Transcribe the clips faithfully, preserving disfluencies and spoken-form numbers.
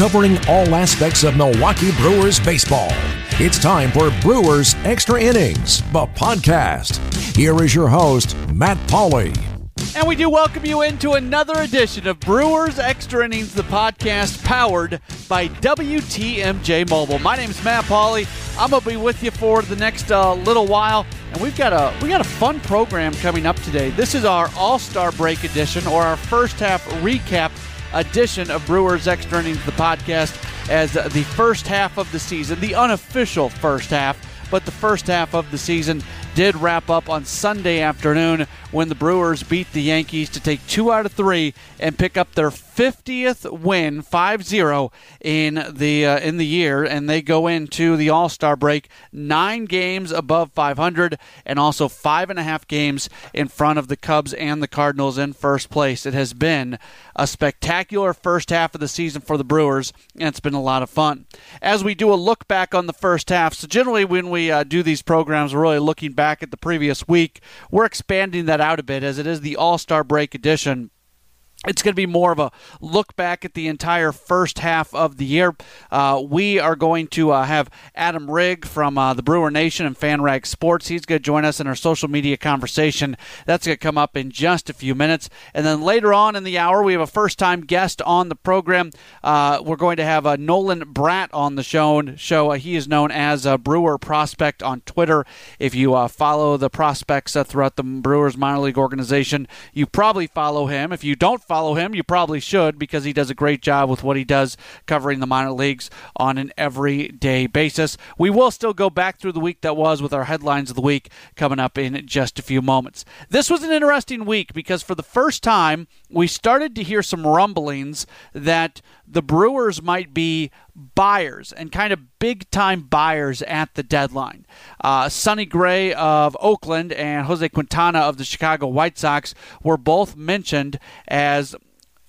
covering all aspects of Milwaukee Brewers baseball. It's time for Brewers Extra Innings, the podcast. Here is your host, Matt Pauley. And we do welcome you into another edition of Brewers Extra Innings, the podcast powered by W T M J Mobile. My name is Matt Pauley. I'm going to be with you for the next uh, little while. And we've got a we got a fun program coming up today. This is our All-Star Break edition, or our first half recap edition of Brewers Extra Innings, the podcast, as the first half of the season, the unofficial first half, but the first half of the season did wrap up on Sunday afternoon when the Brewers beat the Yankees to take two out of three and pick up their fiftieth win, five zero, in the uh, in the year. And they go into the All-Star break nine games above five hundred and also five and a half games in front of the Cubs and the Cardinals in first place. It has been a spectacular first half of the season for the Brewers, and it's been a lot of fun. As we do a look back on the first half, so generally when we uh, do these programs, we're really looking back at the previous week. We're expanding that out a bit as it is the All-Star Break edition. It's going to be more of a look back at the entire first half of the year. Uh, we are going to uh, have Adam Rygg from uh, the Brewer Nation and FanRag Sports. He's going to join us in our social media conversation. That's going to come up in just a few minutes. And then later on in the hour, we have a first-time guest on the program. Uh, we're going to have uh, Nolan Bratt on the show. show. Uh, he is known as uh, Brewer Prospect on Twitter. If you uh, follow the prospects uh, throughout the Brewers minor league organization, you probably follow him. If you don't follow him, you probably should, because he does a great job with what he does covering the minor leagues on an everyday basis. We will still go back through the week that was with our headlines of the week coming up in just a few moments. This was an interesting week because for the first time, we started to hear some rumblings that the Brewers might be buyers and kind of big-time buyers at the deadline. Uh, Sonny Gray of Oakland and Jose Quintana of the Chicago White Sox were both mentioned as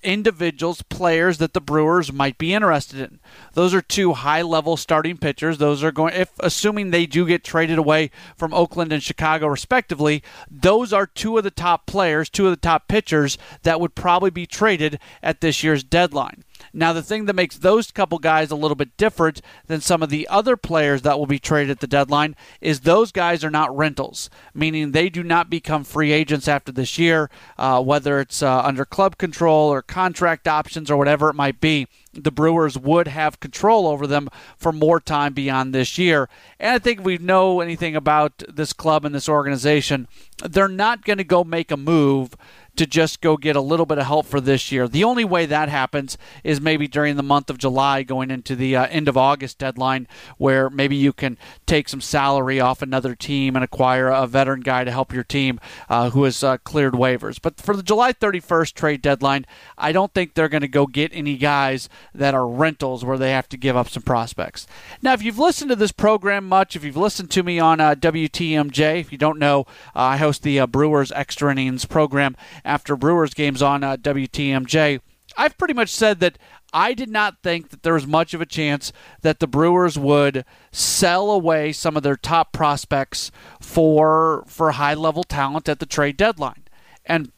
individuals, players that the Brewers might be interested in. Those are two high-level starting pitchers. Those are going, if assuming they do get traded away from Oakland and Chicago respectively, those are two of the top players, two of the top pitchers that would probably be traded at this year's deadline. Now, the thing that makes those couple guys a little bit different than some of the other players that will be traded at the deadline is those guys are not rentals, meaning they do not become free agents after this year, uh, whether it's uh, under club control or contract options or whatever it might be. The Brewers would have control over them for more time beyond this year. And I think if we know anything about this club and this organization, they're not going to go make a move to just go get a little bit of help for this year. The only way that happens is maybe during the month of July going into the uh, end of August deadline, where maybe you can take some salary off another team and acquire a veteran guy to help your team uh, who has uh, cleared waivers. But for the July thirty-first trade deadline, I don't think they're going to go get any guys that are rentals where they have to give up some prospects. Now, if you've listened to this program much, if you've listened to me on uh, W T M J, if you don't know, uh, I host the uh, Brewers Extra Innings program after Brewers games on uh, W T M J, I've pretty much said that I did not think that there was much of a chance that the Brewers would sell away some of their top prospects for for high-level talent at the trade deadline. And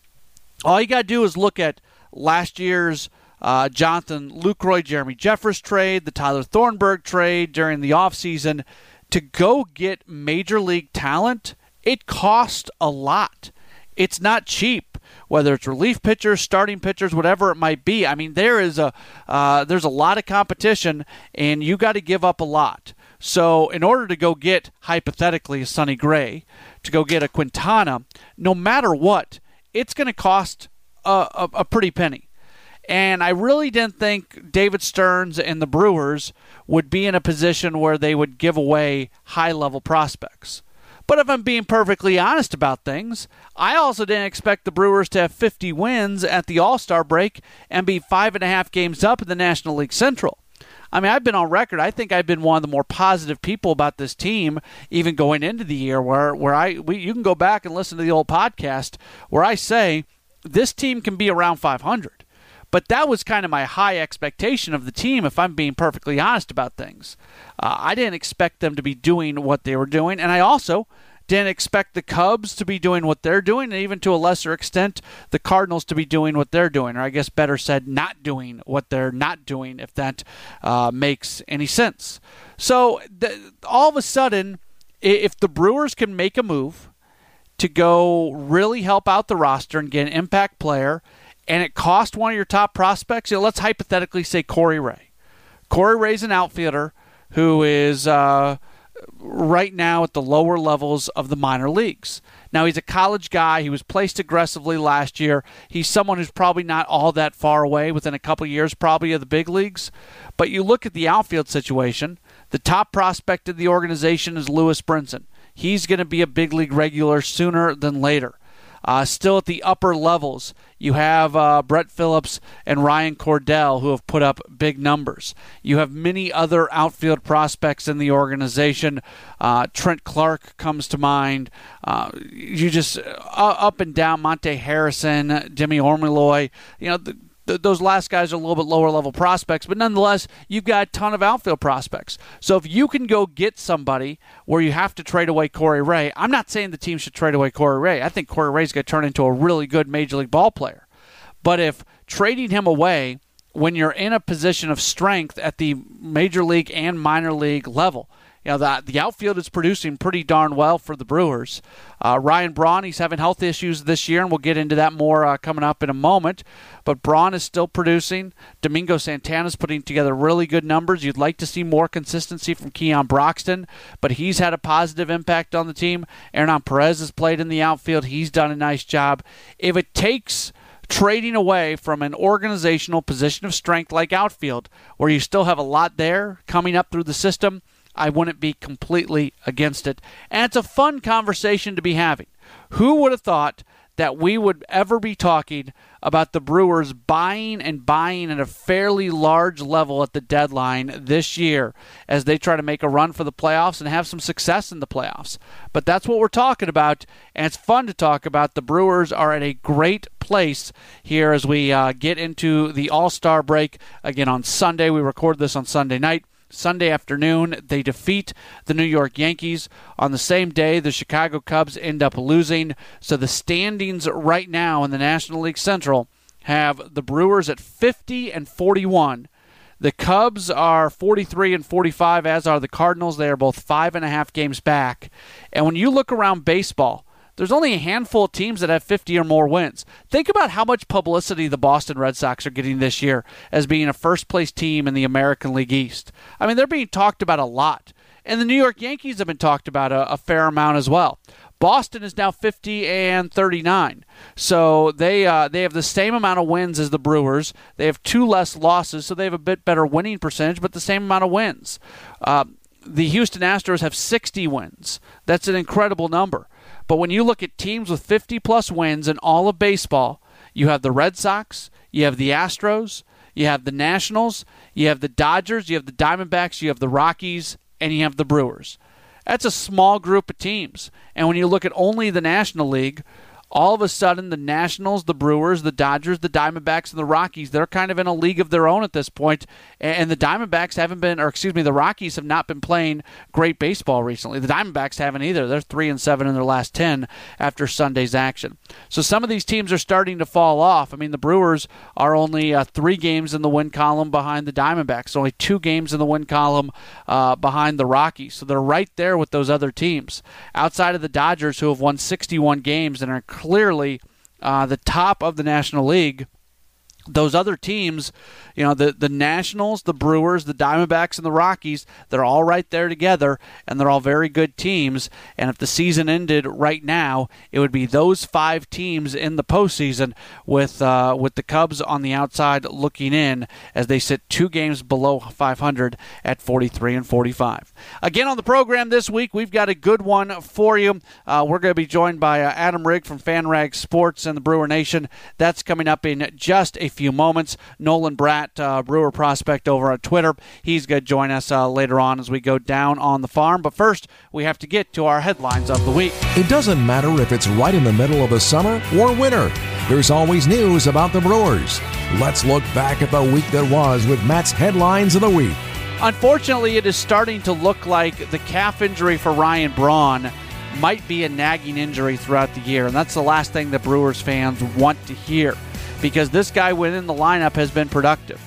all you got to do is look at last year's uh, Jonathan Lucroy, Jeremy Jeffers trade, the Tyler Thornburg trade during the offseason. To go get major league talent, it costs a lot. It's not cheap. Whether it's relief pitchers, starting pitchers, whatever it might be, I mean, there is a uh, there's a lot of competition, and you got to give up a lot. So, in order to go get hypothetically a Sonny Gray, to go get a Quintana, no matter what, it's going to cost a, a, a pretty penny. And I really didn't think David Stearns and the Brewers would be in a position where they would give away high-level prospects. But if I'm being perfectly honest about things, I also didn't expect the Brewers to have fifty wins at the All-Star break and be five and a half games up in the National League Central. I mean, I've been on record. I think I've been one of the more positive people about this team, even going into the year, where, where I we, you can go back and listen to the old podcast where I say this team can be around five hundred. But that was kind of my high expectation of the team, if I'm being perfectly honest about things. Uh, I didn't expect them to be doing what they were doing, and I also didn't expect the Cubs to be doing what they're doing, and even to a lesser extent, the Cardinals to be doing what they're doing, or I guess better said, not doing what they're not doing, if that uh, makes any sense. So th- all of a sudden, if the Brewers can make a move to go really help out the roster and get an impact player, and it cost one of your top prospects, you know, let's hypothetically say Corey Ray. Corey Ray's an outfielder who is uh, right now at the lower levels of the minor leagues. Now, he's a college guy. He was placed aggressively last year. He's someone who's probably not all that far away, within a couple of years probably of the big leagues. But you look at the outfield situation, the top prospect of the organization is Lewis Brinson. He's going to be a big league regular sooner than later. Uh, still at the upper levels, you have uh, Brett Phillips and Ryan Cordell, who have put up big numbers. You have many other outfield prospects in the organization. Uh, Trent Clark comes to mind. Uh, you just uh, up and down. Monte Harrison, Jimmy Ormeloy. You know, the, the, those last guys are a little bit lower level prospects, but nonetheless, you've got a ton of outfield prospects. So if you can go get somebody where you have to trade away Corey Ray, I'm not saying the team should trade away Corey Ray. I think Corey Ray's going to turn into a really good major league ball player. But if trading him away when you're in a position of strength at the major league and minor league level, you know, the, the outfield is producing pretty darn well for the Brewers. Uh, Ryan Braun, he's having health issues this year, and we'll get into that more uh, coming up in a moment. But Braun is still producing. Domingo Santana's putting together really good numbers. You'd like to see more consistency from Keon Broxton, but he's had a positive impact on the team. Hernan Perez has played in the outfield. He's done a nice job. If it takes trading away from an organizational position of strength like outfield, where you still have a lot there coming up through the system, I wouldn't be completely against it. And it's a fun conversation to be having. Who would have thought that we would ever be talking about the Brewers buying and buying at a fairly large level at the deadline this year as they try to make a run for the playoffs and have some success in the playoffs? But that's what we're talking about, and it's fun to talk about. The Brewers are at a great place here as we uh, get into the All-Star break. Again, on Sunday, we record this on Sunday night. Sunday afternoon, they defeat the New York Yankees. On the same day, the Chicago Cubs end up losing. So the standings right now in the National League Central have the Brewers at fifty and forty-one. The Cubs are forty-three and forty-five, as are the Cardinals. They are both five and a half games back. And when you look around baseball, there's only a handful of teams that have fifty or more wins. Think about how much publicity the Boston Red Sox are getting this year as being a first-place team in the American League East. I mean, they're being talked about a lot. And the New York Yankees have been talked about a, a fair amount as well. Boston is now fifty and thirty-nine. So they uh, they have the same amount of wins as the Brewers. They have two less losses, so they have a bit better winning percentage, but the same amount of wins. Uh, the Houston Astros have sixty wins. That's an incredible number. But when you look at teams with fifty-plus wins in all of baseball, you have the Red Sox, you have the Astros, you have the Nationals, you have the Dodgers, you have the Diamondbacks, you have the Rockies, and you have the Brewers. That's a small group of teams. And when you look at only the National League, all of a sudden the Nationals, the Brewers, the Dodgers, the Diamondbacks, and the Rockies, they're kind of in a league of their own at this point. And the Diamondbacks haven't been, or excuse me, the Rockies have not been playing great baseball recently. The Diamondbacks haven't either. They're three and seven in their last ten after Sunday's action. So some of these teams are starting to fall off. I mean, the Brewers are only uh, three games in the win column behind the Diamondbacks, only two games in the win column uh, behind the Rockies. So they're right there with those other teams. Outside of the Dodgers, who have won sixty-one games and are clearly uh, the top of the National League, those other teams, you know, the, the Nationals, the Brewers, the Diamondbacks, and the Rockies, they're all right there together, and they're all very good teams. And if the season ended right now, it would be those five teams in the postseason with, uh, with the Cubs on the outside looking in as they sit two games below five hundred at forty-three and forty-five. Again, on the program this week, we've got a good one for you. Uh, we're going to be joined by uh, Adam Rygg from FanRag Sports and the Brewer Nation. That's coming up in just a few moments. Nolan Bratt, uh, Brewer Prospect over on Twitter, he's going to join us uh, later on as we go down on the farm. But first, we have to get to our headlines of the week. It doesn't matter if it's right in the middle of the summer or winter. There's always news about the Brewers. Let's look back at the week that was with Matt's headlines of the week. Unfortunately, it is starting to look like the calf injury for Ryan Braun might be a nagging injury throughout the year, and that's the last thing that Brewers fans want to hear, because this guy within the lineup has been productive.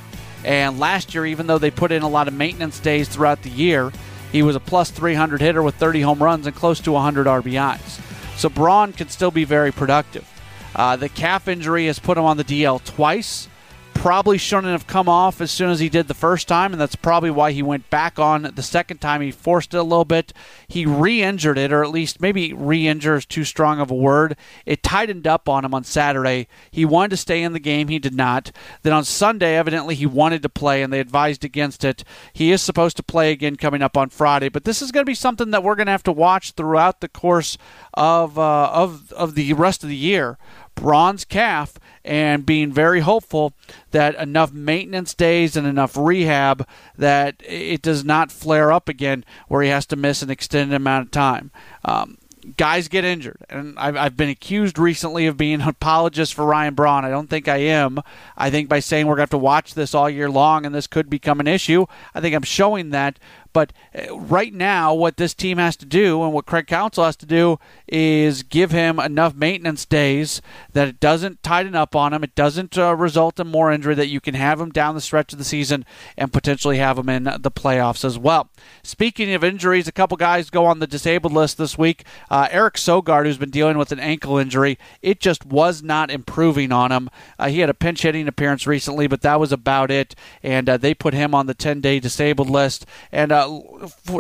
And last year, even though they put in a lot of maintenance days throughout the year, he was a plus three hundred hitter with thirty home runs and close to one hundred R B Is. So Braun could still be very productive. Uh, the calf injury has put him on the D L twice. Probably shouldn't have come off as soon as he did the first time, and that's probably why he went back on the second time. He forced it a little bit. He re-injured it, or at least maybe re-injure is too strong of a word. It tightened up on him on Saturday. He wanted to stay in the game. He did not. Then on Sunday, evidently he wanted to play, and they advised against it. He is supposed to play again coming up on Friday, but this is going to be something that we're going to have to watch throughout the course of uh, of of the rest of the year. Braun's calf, and being very hopeful that enough maintenance days and enough rehab that it does not flare up again where he has to miss an extended amount of time. Um, guys get injured, and I've, I've been accused recently of being an apologist for Ryan Braun. I don't think I am. I think by saying we're going to have to watch this all year long and this could become an issue, I think I'm showing that. But right now, what this team has to do and what Craig Counsell has to do is give him enough maintenance days that it doesn't tighten up on him, it doesn't uh, result in more injury, that you can have him down the stretch of the season and potentially have him in the playoffs as well. Speaking of injuries, a couple guys go on the disabled list this week. Uh, Eric Sogard, who's been dealing with an ankle injury, it just was not improving on him. Uh, he had a pinch hitting appearance recently, but that was about it, and uh, they put him on the ten-day disabled list. And uh,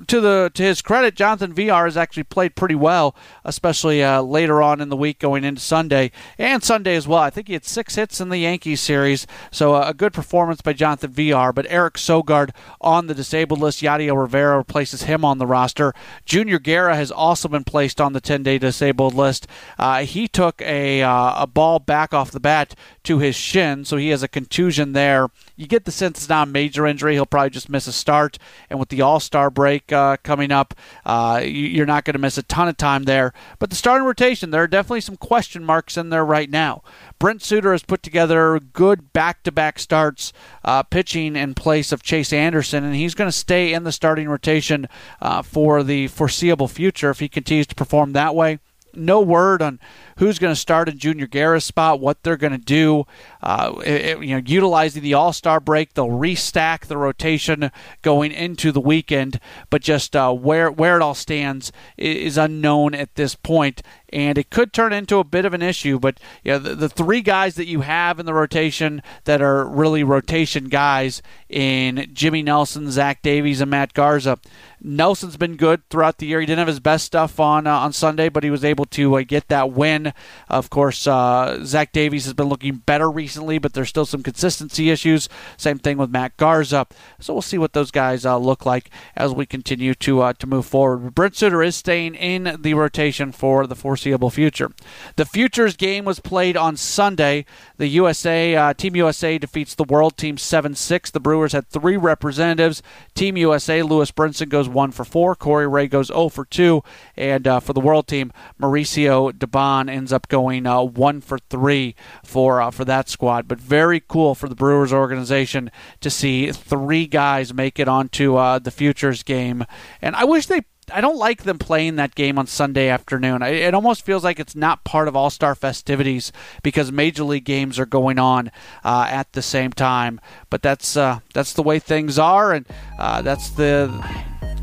to the to his credit, Jonathan Villar has actually played pretty well, especially uh, later on in the week going into Sunday and Sunday as well. I think he had six hits in the Yankees series, so uh, a good performance by Jonathan Villar. But Eric Sogard on the disabled list. Yadier Rivera replaces him on the roster. Junior Guerra has also been placed on the ten-day disabled list. Uh, he took a uh, a ball back off the bat to his shin, so he has a contusion there. You get the sense it's not a major injury. He'll probably just miss a start, and with the all All-Star break uh, coming up, uh, you're not going to miss a ton of time there. But the starting rotation, there are definitely some question marks in there right now. Brent Suter has put together good back-to-back starts, uh, pitching in place of Chase Anderson, and he's going to stay in the starting rotation uh, for the foreseeable future if he continues to perform that way. No word on who's going to start in Junior Guerra's spot, what they're going to do. Uh, it, you know, utilizing the All-Star break, they'll restack the rotation going into the weekend. But just uh, where where it all stands is unknown at this point, and it could turn into a bit of an issue. But you know, the, the three guys that you have in the rotation that are really rotation guys in Jimmy Nelson, Zach Davies, and Matt Garza. Nelson's been good throughout the year. He didn't have his best stuff on uh, on Sunday, but he was able to uh, get that win. Of course, uh, Zach Davies has been looking better recently, but there's still some consistency issues. Same thing with Matt Garza. So we'll see what those guys uh, look like as we continue to uh, to move forward. But Brent Suter is staying in the rotation for the foreseeable future. The Futures game was played on Sunday. The U S A uh, Team U S A defeats the World Team seven six. The Brewers had three representatives. Team U S A, Lewis Brinson goes one for four. Corey Ray goes oh for two. And uh, for the World Team, Mauricio Dubon ends up going uh, one for three for uh, for that squad. But very cool for the Brewers organization to see three guys make it onto uh, the Futures game. And I wish they I don't like them playing that game on Sunday afternoon. It almost feels like it's not part of All-Star festivities because Major League games are going on uh, at the same time. But that's uh, that's the way things are, and uh, that's the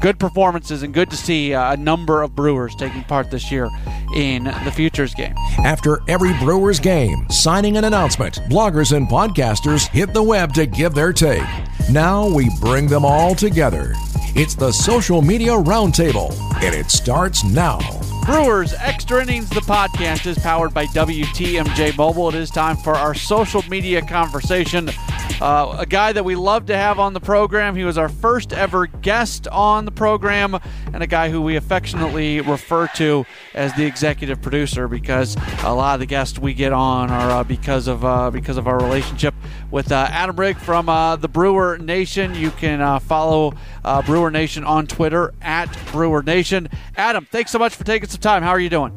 good performances, and good to see uh, a number of Brewers taking part this year in the Futures game. After every Brewers game, signing an announcement, bloggers and podcasters hit the web to give their take. Now we bring them all together. It's the Social Media Roundtable, and it starts now. Brewers Extra Innings, the podcast, is powered by W T M J Mobile. It is time for our social media conversation. Uh, a guy that we love to have on the program. He was our first ever guest on the program, and a guy who we affectionately refer to as the executive producer, because a lot of the guests we get on are uh, because of uh, because of our relationship with uh, Adam Rygg from uh, the Brewer Nation. You can uh, follow uh, Brewer Nation on Twitter, at Brewer Nation. Adam, thanks so much for taking some time. How are you doing?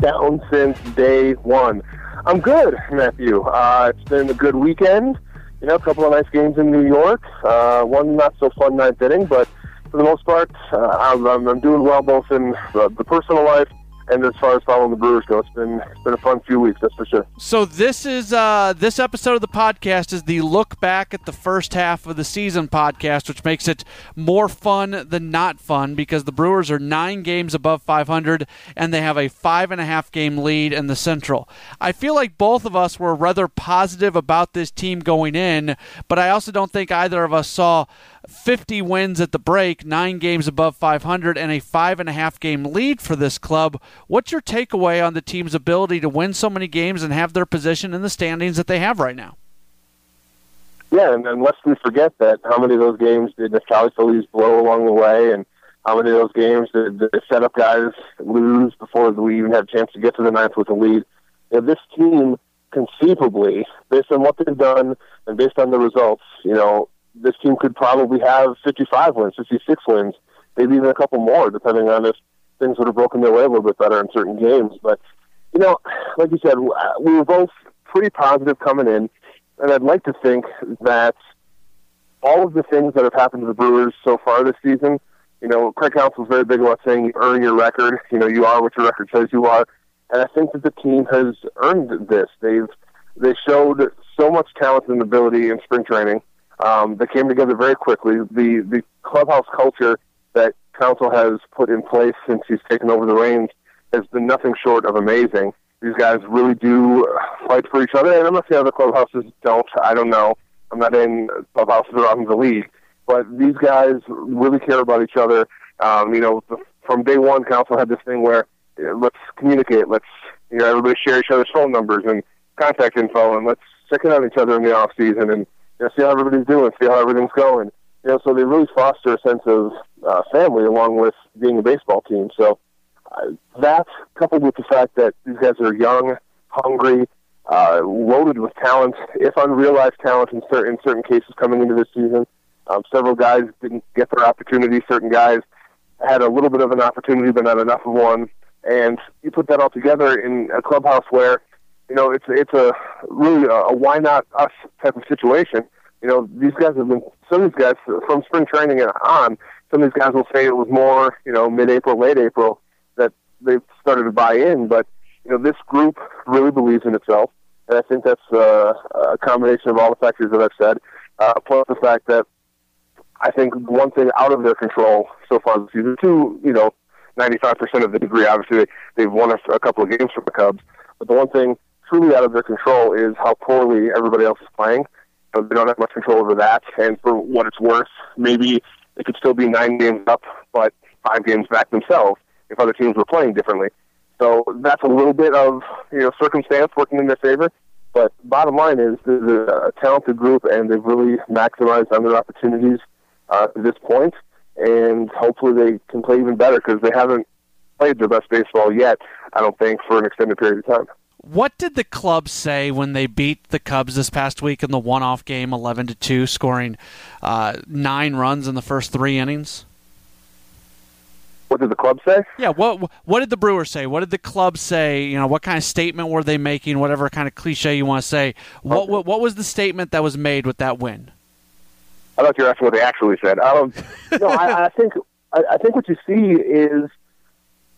Down since day one. I'm good, Matthew. Uh, it's been a good weekend. You know, a couple of nice games in New York. Uh, one not so fun ninth inning, but for the most part. Uh, I'm, I'm doing well both in the, the personal life and as far as following the Brewers go. It's been it's been a fun few weeks, that's for sure. So this is uh, this episode of the podcast is the look back at the first half of the season podcast, which makes it more fun than not fun because the Brewers are nine games above five hundred and they have a five and a half game lead in the Central. I feel like both of us were rather positive about this team going in, but I also don't think either of us saw fifty wins at the break, nine games above five hundred, and a five and a half game lead for this club. What's your takeaway on the team's ability to win so many games and have their position in the standings that they have right now? Yeah, and, and lest we forget that how many of those games did the Cali Phillies blow along the way, and how many of those games did the setup guys lose before we even had a chance to get to the ninth with a lead. You know, this team, conceivably, based on what they've done and based on the results, you know, this team could probably have fifty-five wins, fifty-six wins, maybe even a couple more, depending on if things would have broken their way a little bit better in certain games. But, you know, like you said, we were both pretty positive coming in, and I'd like to think that all of the things that have happened to the Brewers so far this season, you know, Craig Counsell is very big about saying you earn your record, you know, you are what your record says you are, and I think that the team has earned this. They've they showed so much talent and ability in spring training. Um, they came together very quickly. The the clubhouse culture that Counsell has put in place since he's taken over the reins has been nothing short of amazing. These guys really do fight for each other, and I'm not saying other clubhouses don't. I don't know. I'm not in clubhouses around the league, but these guys really care about each other. Um, you know, from day one, Counsell had this thing where you know, let's communicate. Let's you know everybody share each other's phone numbers and contact info, and let's check in on each other in the off season and. You know, see how everybody's doing, see how everything's going. You know, so they really foster a sense of uh, family along with being a baseball team. So uh, that, coupled with the fact that these guys are young, hungry, uh, loaded with talent, if unrealized talent in certain, in certain cases coming into this season. Um, several guys didn't get their opportunity. Certain guys had a little bit of an opportunity but not enough of one. And you put that all together in a clubhouse where you know, it's it's a really a, a why not us type of situation. You know, these guys have been, some of these guys from spring training and on, some of these guys will say it was more, you know, mid-April, late April that they've started to buy in. But, you know, this group really believes in itself. And I think that's uh, a combination of all the factors that I've said, uh, plus the fact that I think one thing out of their control so far this season, two, you know, ninety-five percent of the degree, obviously, they've won a, a couple of games from the Cubs. But the one thing truly out of their control is how poorly everybody else is playing. So they don't have much control over that. And for what it's worth, maybe it could still be nine games up, but five games back themselves if other teams were playing differently. So that's a little bit of you know circumstance working in their favor. But bottom line is this is a talented group, and they've really maximized on their opportunities uh, at this point. And hopefully they can play even better because they haven't played their best baseball yet, I don't think, for an extended period of time. What did the club say when they beat the Cubs this past week in the one-off game, eleven to two, scoring uh, nine runs in the first three innings? What did the club say? Yeah, what what did the Brewers say? What did the club say? You know, what kind of statement were they making? Whatever kind of cliche you want to say. What okay. what, what was the statement that was made with that win? I thought you were asking what they actually said. Um, no, I, I think I, I think what you see is.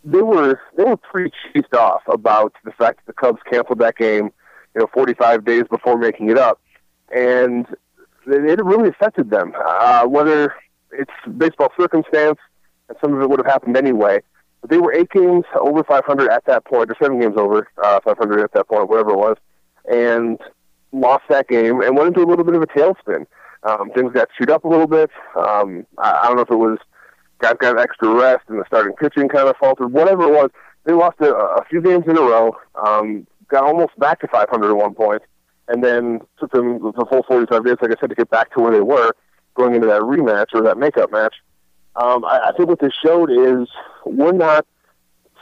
They were they were pretty cheesed off about the fact that the Cubs canceled that game, you know, forty-five days before making it up, and it really affected them. Uh, whether it's baseball circumstance, and some of it would have happened anyway, but they were eight games over five hundred at that point, or seven games over uh, five hundred at that point, whatever it was, and lost that game and went into a little bit of a tailspin. Um, things got chewed up a little bit. Um, I, I don't know if it was. Guys got extra rest, and the starting pitching kind of faltered. Whatever it was, they lost a, a few games in a row, um, got almost back to five hundred at one point, and then took them the full forty-five days, like I said, to get back to where they were going into that rematch or that makeup match. Um, I, I think what this showed is we're not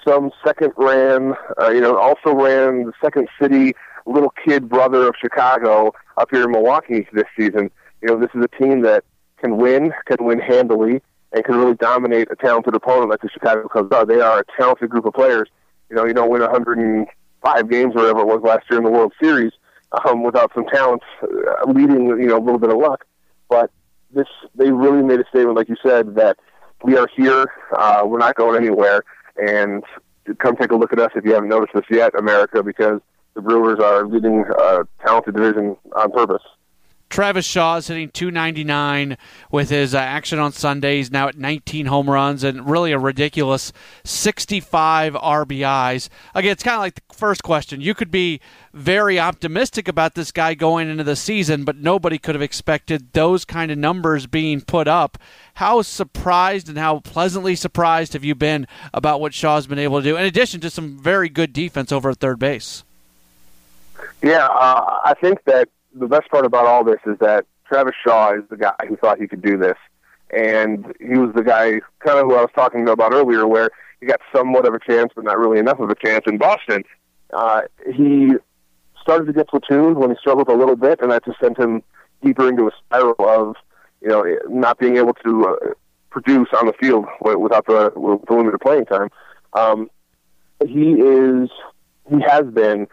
some second-ran, uh, you know, also ran the second city little kid brother of Chicago up here in Milwaukee this season. You know, this is a team that can win, can win handily, and can really dominate a talented opponent like the Chicago Cubs are. They are a talented group of players. You know, you don't win one hundred five games or whatever it was last year in the World Series um, without some talent uh, leading, you know, a little bit of luck. But this, they really made a statement, like you said, that we are here. Uh, we're not going anywhere. And come take a look at us if you haven't noticed us yet, America, because the Brewers are leading a talented division on purpose. Travis Shaw is hitting two ninety-nine with his uh, action on Sunday. He's now at nineteen home runs and really a ridiculous sixty-five R B Is. Again, it's kind of like the first question. You could be very optimistic about this guy going into the season, but nobody could have expected those kind of numbers being put up. How surprised and how pleasantly surprised have you been about what Shaw's been able to do, in addition to some very good defense over at third base? Yeah, uh, I think that the best part about all this is that Travis Shaw is the guy who thought he could do this. And he was the guy kind of who I was talking about earlier, where he got somewhat of a chance, but not really enough of a chance in Boston. Uh, he started to get platooned when he struggled a little bit, and that just sent him deeper into a spiral of, you know, not being able to uh, produce on the field without the, with the limited playing time. Um, he is, he has been,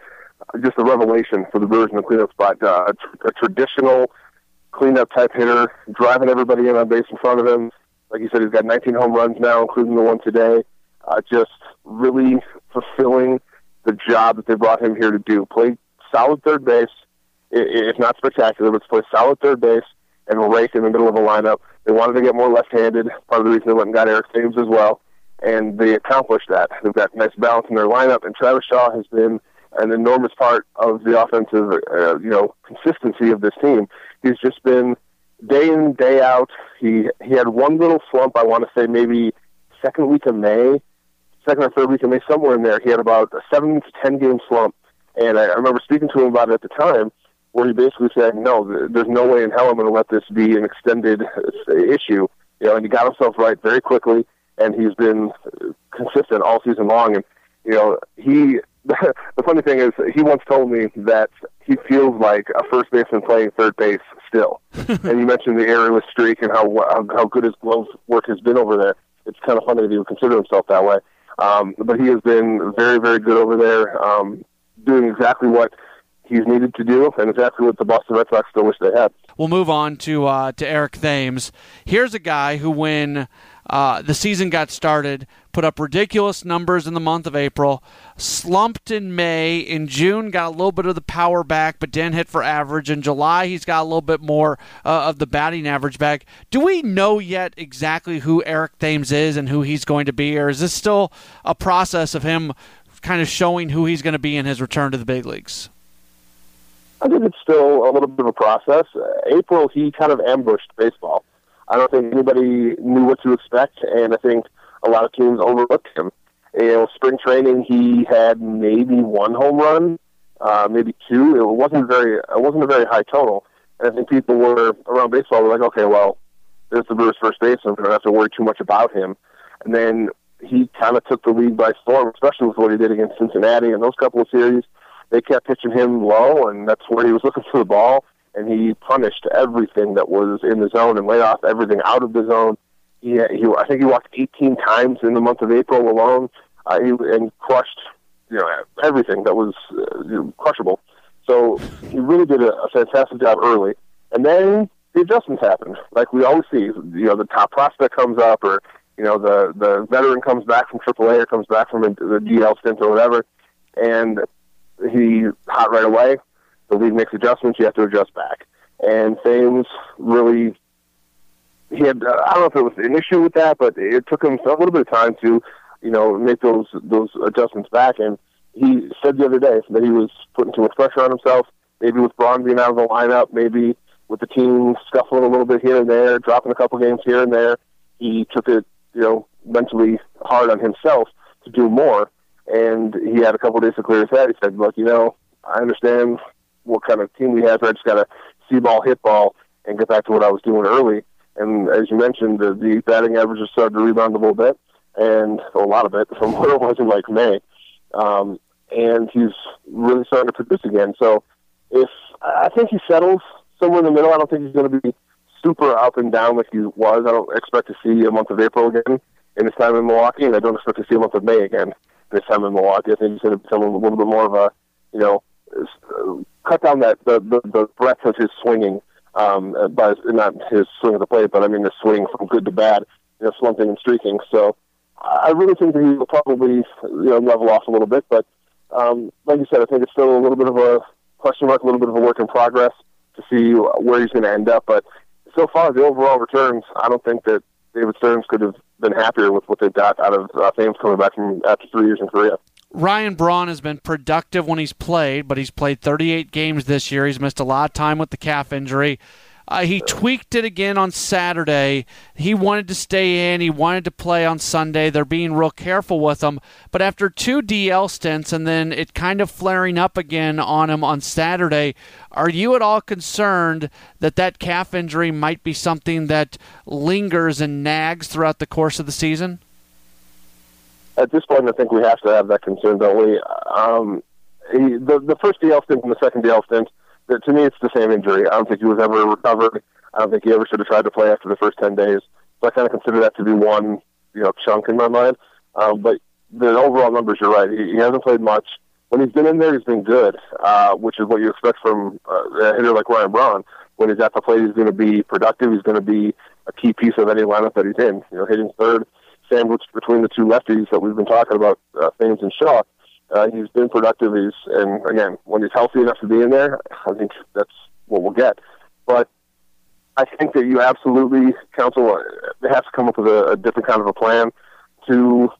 just a revelation for the Brewers in the cleanup spot. Uh, a, tr- a traditional cleanup type hitter, driving everybody in on base in front of him. Like you said, he's got nineteen home runs now, including the one today. Uh, just really fulfilling the job that they brought him here to do. Play solid third base. It's not spectacular, but play solid third base and race in the middle of a lineup. They wanted to get more left-handed. Part of the reason they went and got Eric Thames as well, and they accomplished that. They've got nice balance in their lineup, and Travis Shaw has been an enormous part of the offensive, uh, you know, consistency of this team. He's just been day in, day out. He he had one little slump, I want to say maybe second week of May, second or third week of May, somewhere in there. He had about a seven to ten game slump. And I remember speaking to him about it at the time, where he basically said, no, there's no way in hell I'm going to let this be an extended issue. You know, and he got himself right very quickly, and he's been consistent all season long. And, you know, he... The funny thing is, he once told me that he feels like a first baseman playing third base still. And you mentioned the errorless streak and how, how how good his glove work has been over there. It's kind of funny that he would consider himself that way. Um, but he has been very, very good over there, um, doing exactly what he's needed to do and exactly what the Boston Red Sox still wish they had. We'll move on to uh, to Eric Thames. Here's a guy who, when uh, the season got started, put up ridiculous numbers in the month of April, slumped in May. In June, got a little bit of the power back, but didn't hit for average. In July, he's got a little bit more uh, of the batting average back. Do we know yet exactly who Eric Thames is and who he's going to be, or is this still a process of him kind of showing who he's going to be in his return to the big leagues? I think it's still a little bit of a process. Uh, April, he kind of ambushed baseball. I don't think anybody knew what to expect, and I think a lot of teams overlooked him. You know, spring training, he had maybe one home run, uh, maybe two. It wasn't very, it wasn't a very high total. And I think people were around baseball were like, okay, well, there's the Brewers' first baseman. We don't have to worry too much about him. And then he kind of took the league by storm, especially with what he did against Cincinnati in those couple of series. They kept pitching him low, and that's where he was looking for the ball. And he punished everything that was in the zone and laid off everything out of the zone. He, he, I think he walked eighteen times in the month of April alone, uh, he, and crushed, you know, everything that was uh, you know, crushable. So he really did a, a fantastic job early, and then the adjustments happened, like we always see. You know, the top prospect comes up, or you know, the the veteran comes back from triple A or comes back from a, the D L stint or whatever, and he hot right away. The league makes adjustments. You have to adjust back, and Thames really. He had, uh, I don't know if it was an issue with that, but it took him a little bit of time to, you know, make those those adjustments back. And he said the other day that he was putting too much pressure on himself, maybe with Braun being out of the lineup, maybe with the team scuffling a little bit here and there, dropping a couple games here and there. He took it, you know, mentally hard on himself to do more. And he had a couple of days to clear his head. He said, look, you know, I understand what kind of team we have. I just got to see ball, hit ball, and get back to what I was doing early. And as you mentioned, the, the batting average has started to rebound a little bit, and a lot of it from where it was in like May. Um, and he's really starting to produce again. So if I think he settles somewhere in the middle. I don't think he's going to be super up and down like he was. I don't expect to see a month of April again in his time in Milwaukee, and I don't expect to see a month of May again this time in Milwaukee. I think he's going to become a little bit more of a, you know, cut down that the, the, the breadth of his swinging. Um, by his, not his swing of the plate, but I mean the swing from good to bad, you know, slumping and streaking. So I really think that he will probably, you know, level off a little bit. But um, like you said, I think it's still a little bit of a question mark, a little bit of a work in progress to see where he's going to end up. But so far, the overall returns, I don't think that David Stearns could have been happier with what they got out of uh, Thames coming back from after three years in Korea. Ryan Braun has been productive when he's played, but he's played thirty-eight games this year. He's missed a lot of time with the calf injury. Uh, he tweaked it again on Saturday. He wanted to stay in. He wanted to play on Sunday. They're being real careful with him. But after two D L stints and then it kind of flaring up again on him on Saturday, are you at all concerned that that calf injury might be something that lingers and nags throughout the course of the season? At this point, I think we have to have that concern, don't we? Um, he, the, the first D L stint and the second D L stint, to me, it's the same injury. I don't think he was ever recovered. I don't think he ever should have tried to play after the first ten days. So I kind of consider that to be one, you know, chunk in my mind. Um, but the overall numbers, you're right. He, he hasn't played much. When he's been in there, he's been good, uh, which is what you expect from uh, a hitter like Ryan Braun. When he's at the plate, he's going to be productive. He's going to be a key piece of any lineup that he's in. You know, hitting third, sandwiched between the two lefties that we've been talking about, uh, Thames and Shaw. Uh, he's been productive, he's, and again, when he's healthy enough to be in there, I think that's what we'll get. But I think that you absolutely, Counsell, they have to come up with a, a different kind of a plan to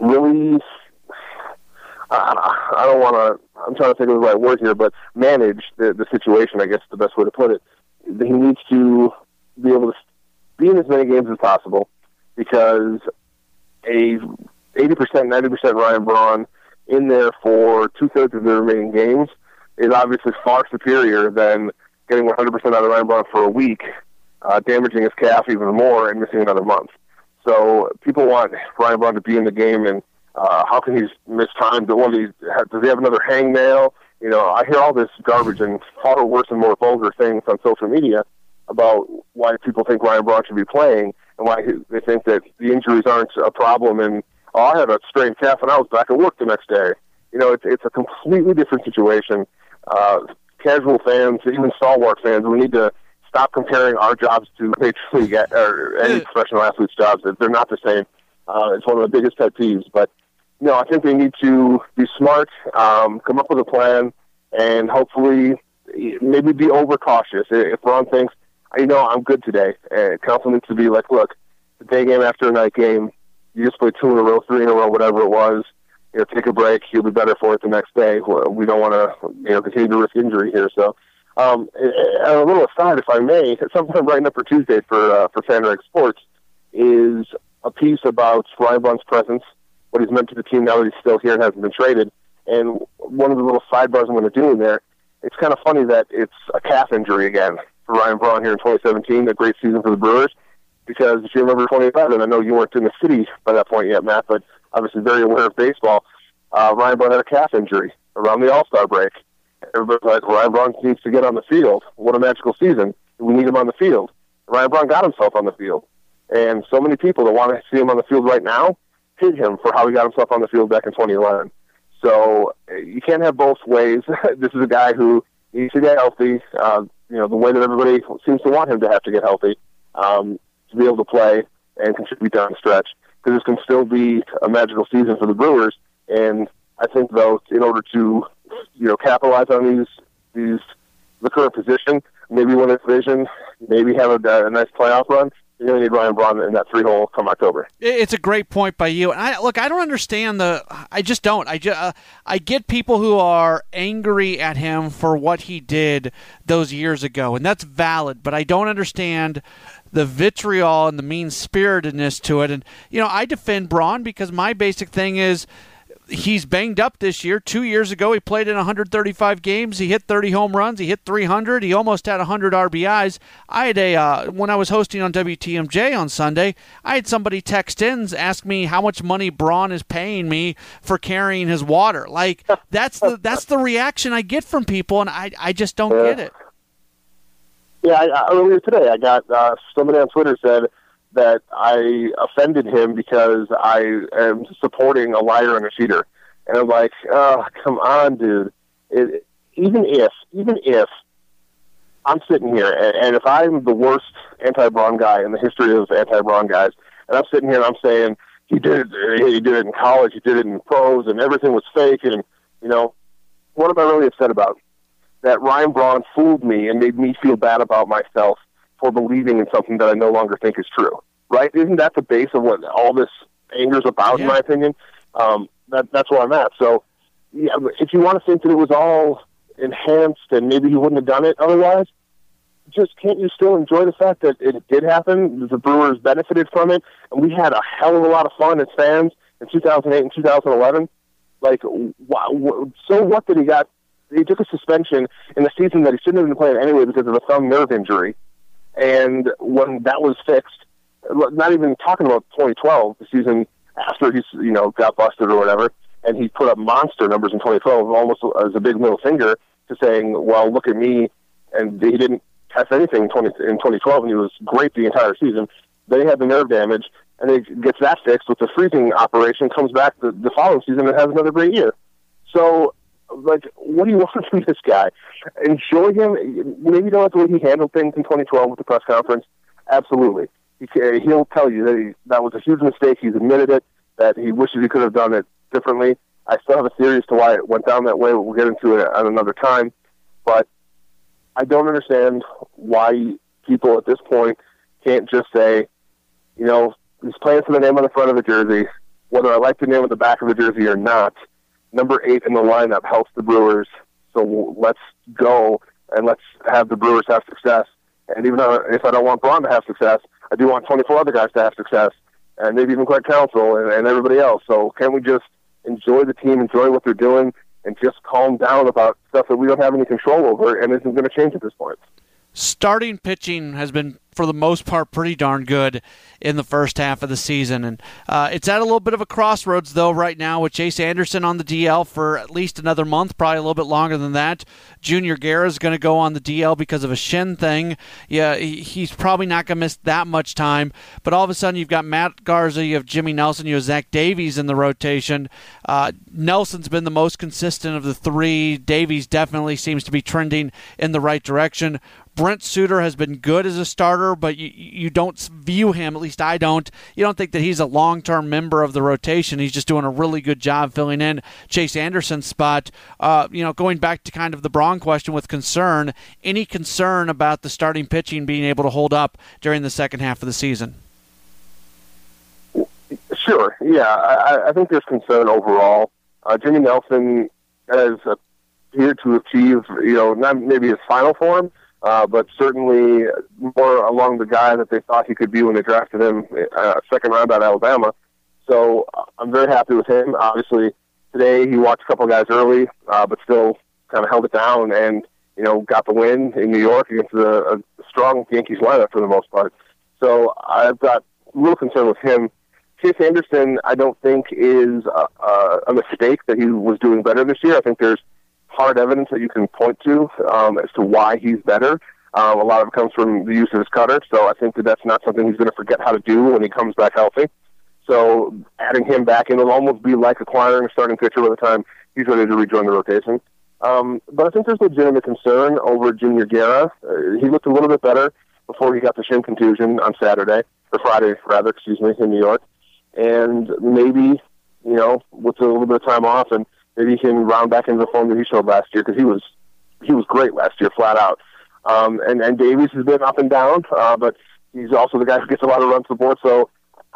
really, I, I don't want to, I'm trying to think of the right word here, but manage the, the situation, I guess is the best way to put it. He needs to be able to be in as many games as possible, because a eighty percent, ninety percent Ryan Braun in there for two-thirds of the remaining games is obviously far superior than getting one hundred percent out of Ryan Braun for a week, uh, damaging his calf even more, and missing another month. So people want Ryan Braun to be in the game, and uh, how can he miss time? Does he have another hangnail? You know, I hear all this garbage and far worse and more vulgar things on social media about why people think Ryan Braun should be playing and why they think that the injuries aren't a problem, and oh, I had a strained calf and I was back at work the next day. You know, it's it's a completely different situation. Uh, casual fans, even stalwart fans, we need to stop comparing our jobs to Major League or any professional athlete's jobs. They're not the same. Uh, it's one of the biggest pet peeves. But, you know, I think they need to be smart, um, come up with a plan, and hopefully maybe be overcautious. If Ron thinks, you know, I'm good today, and Counsell needs to be like, look, the day game after a night game, you just play two in a row, three in a row, whatever it was. You know, take a break. You'll be better for it the next day. We don't want to, you know, continue to risk injury here. So, um, and a little aside, if I may, something I'm writing up for Tuesday for uh, for FanRag Sports is a piece about Ryan Braun's presence, what he's meant to the team now that he's still here and hasn't been traded. And one of the little sidebars I'm going to do in there, it's kind of funny that it's a calf injury again for Ryan Braun here in twenty seventeen, a great season for the Brewers. Because if you remember twenty eleven, I know you weren't in the city by that point yet, Matt, but obviously very aware of baseball, uh, Ryan Braun had a calf injury around the All-Star break. Everybody's like, Ryan Braun needs to get on the field. What a magical season. We need him on the field. Ryan Braun got himself on the field. And so many people that want to see him on the field right now hate him for how he got himself on the field back in twenty eleven. So you can't have both ways. This is a guy who needs to get healthy, uh, you know, the way that everybody seems to want him to have to get healthy. Um, to be able to play and contribute down the stretch, because this can still be a magical season for the Brewers. And I think, though, in order to, you know, capitalize on these these the current position, maybe win a division, maybe have a, a nice playoff run, you're going to need Ryan Braun in that three-hole come October. It's a great point by you. And I, look, I don't understand the – I just don't. I, just, uh, I get people who are angry at him for what he did those years ago, and that's valid, but I don't understand – the vitriol and the mean-spiritedness to it. And, you know, I defend Braun because my basic thing is he's banged up this year. Two years ago, he played in one hundred thirty-five games. He hit thirty home runs. He hit three hundred. He almost had one hundred R B Is. I had a, uh, when I was hosting on W T M J on Sunday, I had somebody text in, ask me how much money Braun is paying me for carrying his water. Like, that's the, that's the reaction I get from people, and I, I just don't get it. Yeah, I, I, earlier today I got uh, somebody on Twitter said that I offended him because I am supporting a liar and a cheater. And I'm like, oh, come on, dude. It, even if, even if I'm sitting here, and, and if I'm the worst anti-Braun guy in the history of anti-Braun guys, and I'm sitting here and I'm saying, he did it, he did it in college, he did it in pros, and everything was fake, and, you know, what am I really upset about? That Ryan Braun fooled me and made me feel bad about myself for believing in something that I no longer think is true, right? Isn't that the base of what all this anger's about, yeah. in my opinion? Um, that, that's where I'm at. So, yeah, if you want to think that it was all enhanced and maybe he wouldn't have done it otherwise, just can't you still enjoy the fact that it did happen? The Brewers benefited from it, and we had a hell of a lot of fun as fans in two thousand eight and two thousand eleven. Like, wow, so what did he got? He took a suspension in the season that he shouldn't have been playing anyway because of a thumb nerve injury. And when that was fixed, not even talking about twenty twelve, the season after he's, you know, got busted or whatever, and he put up monster numbers in twenty twelve, almost as a big middle finger to saying, well, look at me. And he didn't test anything in twenty twelve, and he was great the entire season. Then he had the nerve damage, and he gets that fixed with the freezing operation, comes back the, the following season and has another great year. So, like, what do you want from this guy? Enjoy him. Maybe you don't like the way he handled things in twenty twelve with the press conference. Absolutely. He, he'll tell you that he, that was a huge mistake. He's admitted it, that he wishes he could have done it differently. I still have a theory as to why it went down that way. We'll get into it at another time. But I don't understand why people at this point can't just say, you know, he's playing for the name on the front of the jersey, whether I like the name on the back of the jersey or not. Number eight in the lineup helps the Brewers, so let's go and let's have the Brewers have success. And even if I don't want Braun to have success, I do want twenty-four other guys to have success, and maybe even Craig Counsell and, and everybody else. So can we just enjoy the team, enjoy what they're doing, and just calm down about stuff that we don't have any control over and isn't going to change at this point? Starting pitching has been, for the most part, pretty darn good in the first half of the season. And uh, it's at a little bit of a crossroads, though, right now with Chase Anderson on the D L for at least another month, probably a little bit longer than that. Junior Guerra is going to go on the D L because of a shin thing. Yeah, he's probably not going to miss that much time. But all of a sudden you've got Matt Garza, you have Jimmy Nelson, you have Zach Davies in the rotation. Uh, Nelson's been the most consistent of the three. Davies definitely seems to be trending in the right direction. Brent Suter has been good as a starter, but you, you don't view him, at least I don't, you don't think that he's a long-term member of the rotation. He's just doing a really good job filling in Chase Anderson's spot. Uh, you know, going back to kind of the Braun question with concern, any concern about the starting pitching being able to hold up during the second half of the season? Sure, yeah. I, I think there's concern overall. Uh, Jimmy Nelson is appeared to achieve, you know, not maybe his final form, Uh, but certainly more along the guy that they thought he could be when they drafted him uh, second round out of Alabama. So uh, I'm very happy with him. Obviously, today he walked a couple guys early, uh, but still kind of held it down and, you know, got the win in New York against a, a strong Yankees lineup for the most part. So I've got a little concern with him. Chase Anderson, I don't think, is a, a, a mistake that he was doing better this year. I think there's hard evidence that you can point to um, as to why he's better. Um, a lot of it comes from the use of his cutter, so I think that that's not something he's going to forget how to do when he comes back healthy. So adding him back in will almost be like acquiring a starting pitcher by the time he's ready to rejoin the rotation. Um, but I think there's legitimate concern over Junior Guerra. Uh, he looked a little bit better before he got the shin contusion on Saturday, or Friday, rather, excuse me, in New York. And maybe, you know, with a little bit of time off and maybe he can round back into the form that he showed last year, because he was he was great last year, flat out. Um, and, and Davies has been up and down, uh, but he's also the guy who gets a lot of runs to the board. So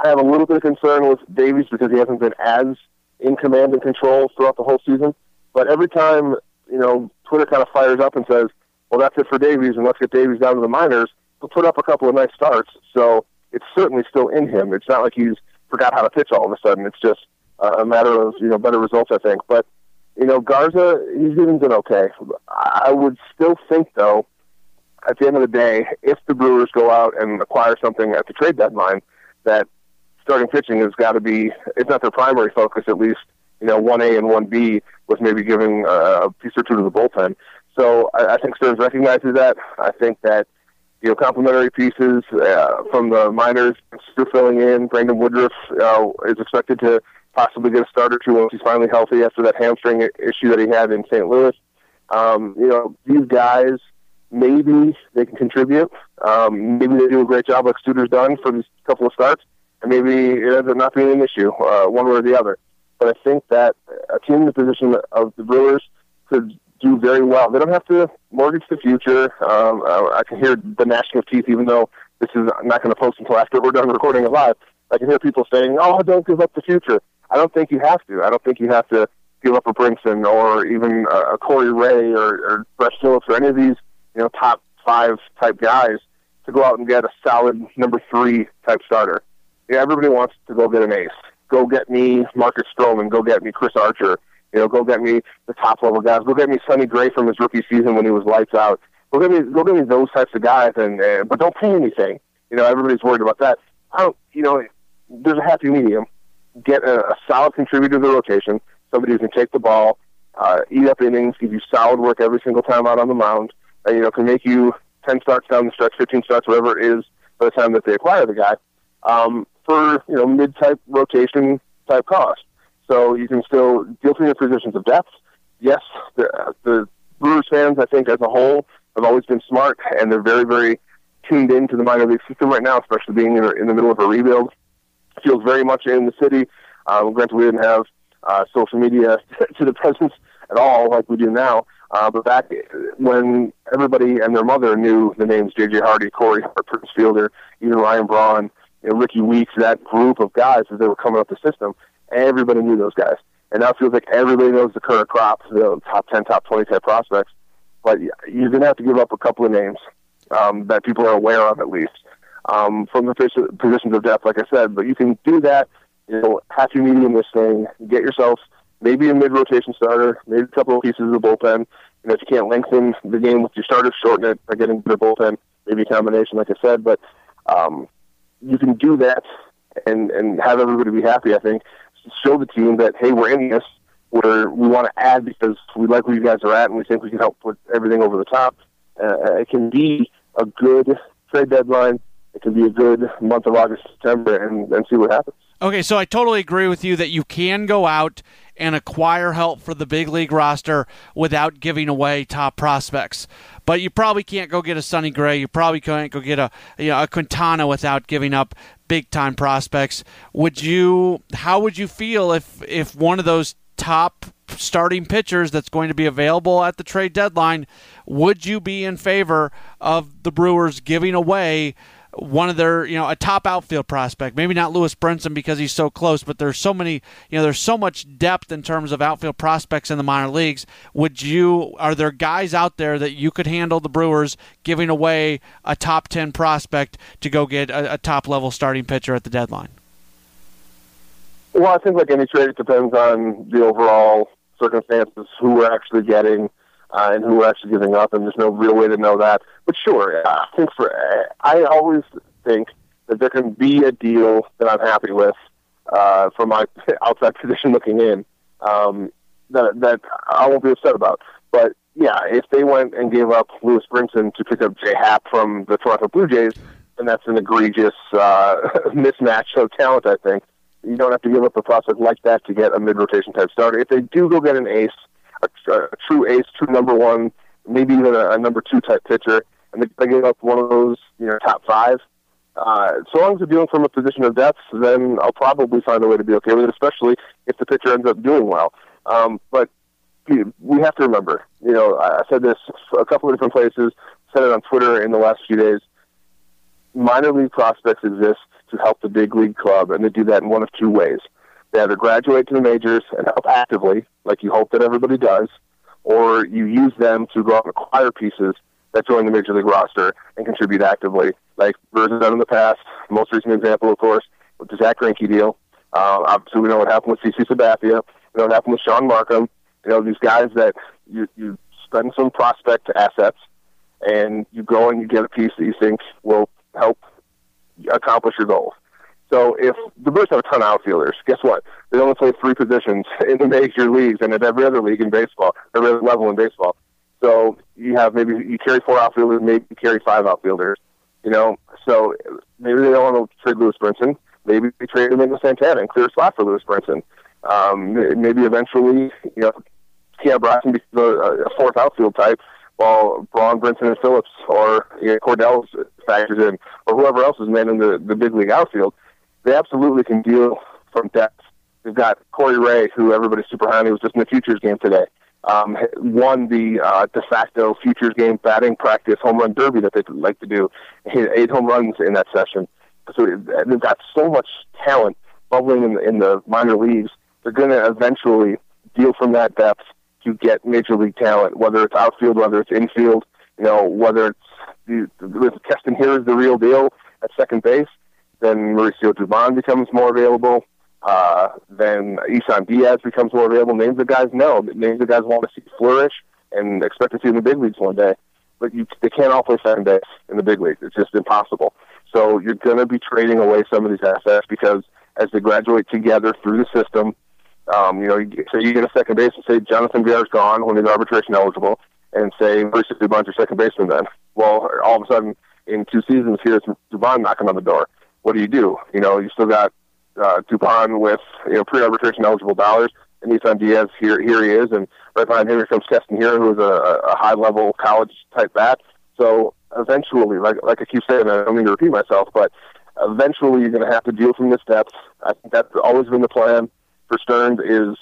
I have a little bit of concern with Davies because he hasn't been as in command and control throughout the whole season. But every time, you know, Twitter kind of fires up and says, well, that's it for Davies, and let's get Davies down to the minors, he'll put up a couple of nice starts. So it's certainly still in him. It's not like he's forgot how to pitch all of a sudden. It's just a matter of, you know, better results, I think. But, you know, Garza, he's even been okay. I would still think, though, at the end of the day, if the Brewers go out and acquire something at the trade deadline, that starting pitching has got to be, it's not their primary focus, at least, you know, one A and one B, with maybe giving a piece or two to the bullpen. So I think Stearns recognizes that. I think that, you know, complimentary pieces uh, from the minors, still filling in. Brandon Woodruff uh, is expected to possibly get a start or two once he's finally healthy after that hamstring issue that he had in Saint Louis. Um, you know, these guys maybe they can contribute. Um, maybe they do a great job like Suter's done for these couple of starts, and maybe it ends up not being an issue, uh, one way or the other. But I think that a team in the position of the Brewers could do very well. They don't have to mortgage the future. Um, I, I can hear the gnashing of teeth, even though this is not going to post until after we're done recording it live. I can hear people saying, oh, don't give up the future. I don't think you have to. I don't think you have to give up a Brinson or even a Corey Ray or, or Brett Phillips or any of these, you know, top five type guys to go out and get a solid number three type starter. Yeah, everybody wants to go get an ace. Go get me Marcus Stroman. Go get me Chris Archer. You know, go get me the top level guys. Go get me Sonny Gray from his rookie season when he was lights out. Go get me, go get me those types of guys. And uh, but don't pay anything. You know, everybody's worried about that. I don't. You know, there's a happy medium. Get a, a solid contributor to the rotation. Somebody who can take the ball, uh, eat up innings, give you solid work every single time out on the mound. And, you know, can make you ten starts down the stretch, fifteen starts, whatever it is, by the time that they acquire the guy, um, for, you know, mid-type rotation type cost. So you can still deal from your positions of depth. Yes, the, the Brewers fans, I think, as a whole, have always been smart, and they're very, very tuned into the minor league system right now, especially being in, in the middle of a rebuild. It feels very much in the city. Um, granted, we didn't have uh, social media to the presence at all like we do now. Uh, but back when everybody and their mother knew the names J J. Hardy, Corey Hart, Prince Fielder, even Ryan Braun, you know, Ricky Weeks, that group of guys as they were coming up the system, everybody knew those guys. And now it feels like everybody knows the current crop, the you know, top ten, top twenty type prospects. But you're going to have to give up a couple of names um, that people are aware of, at least, um, from the positions of depth, like I said. But you can do that, you know, happy medium this thing, get yourself maybe a mid-rotation starter, maybe a couple of pieces of the bullpen. You know, if you can't lengthen the game with your starters, shorten it by getting the bullpen, maybe a combination, like I said. But um, you can do that and, and have everybody be happy, I think. Show the team that, hey, we're in this, where we want to add because we like where you guys are at and we think we can help put everything over the top. Uh, it can be a good trade deadline. It can be a good month of August, September, and, and see what happens. Okay, so I totally agree with you that you can go out and acquire help for the big league roster without giving away top prospects. But you probably can't go get a Sonny Gray. You probably can't go get a, you know, a Quintana without giving up big-time prospects. Would you? How would you feel if, if one of those top starting pitchers that's going to be available at the trade deadline, would you be in favor of the Brewers giving away one of their, you know, a top outfield prospect, maybe not Lewis Brinson because he's so close, but there's so many, you know, there's so much depth in terms of outfield prospects in the minor leagues. Would you, are there guys out there that you could handle the Brewers giving away a top ten prospect to go get a, a top level starting pitcher at the deadline? Well, I think like any trade, it depends on the overall circumstances, who we're actually getting, Uh, and who are actually giving up, and there's no real way to know that. But sure, I think for I always think that there can be a deal that I'm happy with uh, from my outside position looking in um, that that I won't be upset about. But yeah, if they went and gave up Lewis Brinson to pick up Jay Happ from the Toronto Blue Jays, then that's an egregious uh, mismatch of talent. I think you don't have to give up a prospect like that to get a mid-rotation type starter. If they do go get an ace, A, a true ace, true number one, maybe even a, a number two type pitcher, and they, they give up one of those, you know, top five. Uh, so long as they're dealing from a position of depth, then I'll probably find a way to be okay with it, especially if the pitcher ends up doing well. Um, but you know, we have to remember, you know, I said this a couple of different places, said it on Twitter in the last few days. Minor league prospects exist to help the big league club, and they do that in one of two ways. They either graduate to the majors and help actively, like you hope that everybody does, or you use them to go out and acquire pieces that join the major league roster and contribute actively, like Brewers have done in the past. Most recent example, of course, with the Zach Greinke deal. Uh, obviously, we know what happened with C C Sabathia. We know what happened with Sean Markham. You know, these guys that you, you spend some prospect assets, and you go and you get a piece that you think will help accomplish your goals. So if the Brewers have a ton of outfielders, guess what? They only play three positions in the major leagues and at every other league in baseball, every other level in baseball. So you have maybe you carry four outfielders, maybe you carry five outfielders. You know, so maybe they don't want to trade Lewis Brinson. Maybe they trade Domingo Santana and clear a spot for Lewis Brinson. Um, maybe eventually, you know, Keon Broxton becomes a, a fourth outfield type while Braun, Brinson, and Phillips or you know, Cordell factors in, or whoever else is manning the, the big league outfield, they absolutely can deal from depth. They've got Corey Ray, who everybody's super high on. He was just in the Futures game today. Um, won the uh, de facto Futures game batting practice home run derby that they like to do. He hit eight home runs in that session. So they've got so much talent bubbling in the, in the minor leagues. They're going to eventually deal from that depth to get major league talent, whether it's outfield, whether it's infield, you know, whether it's the, if Keston here is the real deal at second base, then Mauricio Dubon becomes more available. Uh, then Isan Diaz becomes more available. Names the guys know. Names the guys want to see flourish and expect to see in the big leagues one day. But you, they can't all play second base in the big leagues. It's just impossible. So you're going to be trading away some of these assets because as they graduate together through the system, um, you know, you, so you get a second base and say Jonathan Villar's gone when he's arbitration eligible, and say Mauricio Dubon's your second baseman then. Well, all of a sudden in two seasons here's Dubon knocking on the door. What do you do? You know, you still got Uh, Dubon with you know pre-arbitration eligible dollars, and Isan Diaz here here he is, and right behind him here comes Keston here, who is a, a high-level college type bat. So eventually, like like I keep saying, I don't mean to repeat myself, but eventually you're going to have to deal from the depth. I think that's always been the plan for Stearns: is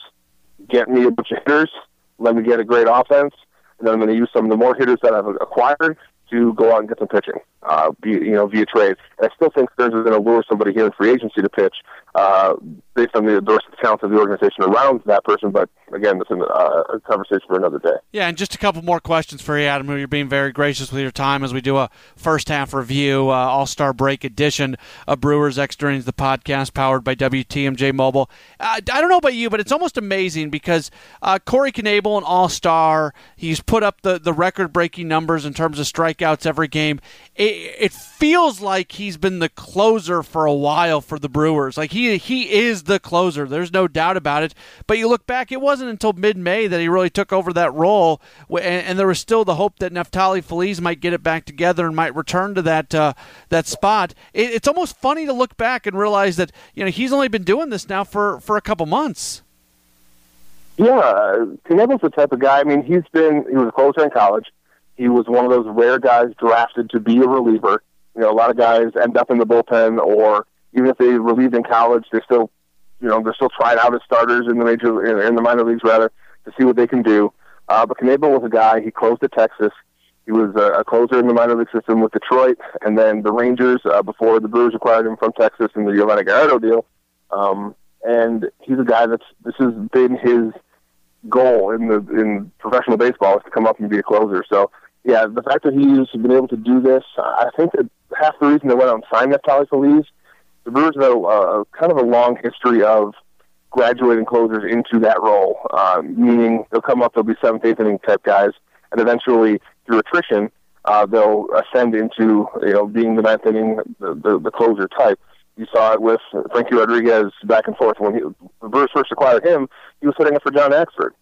get me a bunch of hitters, let me get a great offense, and then I'm going to use some of the more hitters that I've acquired to go out and get some pitching, uh, be, you know, via trade. And I still think Stearns is going to lure somebody here in free agency to pitch uh, based on the, the rest of the talent of the organization around that person. But, again, that's an, uh, a conversation for another day. Yeah, and just a couple more questions for you, Adam. You're being very gracious with your time as we do a first-half review, uh, All-Star Break edition of Brewers Extra Innings, the podcast powered by W T M J Mobile. Uh, I don't know about you, but it's almost amazing because uh, Corey Knebel, an All-Star, he's put up the, the record-breaking numbers in terms of strike outs every game. It, it feels like he's been the closer for a while for the Brewers. Like he he is the closer. There's no doubt about it. But you look back, it wasn't until mid-May that he really took over that role, and, and there was still the hope that Naftali Feliz might get it back together and might return to that uh, that spot. It, it's almost funny to look back and realize that you know he's only been doing this now for, for a couple months. Yeah, Knebel's the type of guy. I mean, he's been he was a closer in college. He was one of those rare guys drafted to be a reliever. You know, a lot of guys end up in the bullpen, or even if they relieved in college, they're still, you know, they're still tried out as starters in the major, in the minor leagues rather, to see what they can do. Uh, but Knebel was a guy. He closed at Texas. He was a, a closer in the minor league system with Detroit, and then the Rangers uh, before the Brewers acquired him from Texas in the Giovanni Gallardo deal. Um, and he's a guy that's this has been his goal in the in professional baseball is to come up and be a closer. So. Yeah, the fact that he's been able to do this, I think that half the reason they went out and signed Naftali Feliz, the Brewers have a, uh, kind of a long history of graduating closers into that role, um, meaning they'll come up, they'll be seventh, eighth inning type guys, and eventually through attrition, uh, they'll ascend into you know being the ninth inning, the, the, the closer type. You saw it with Frankie Rodriguez back and forth. When he, the Brewers first acquired him, he was setting up for John Axford.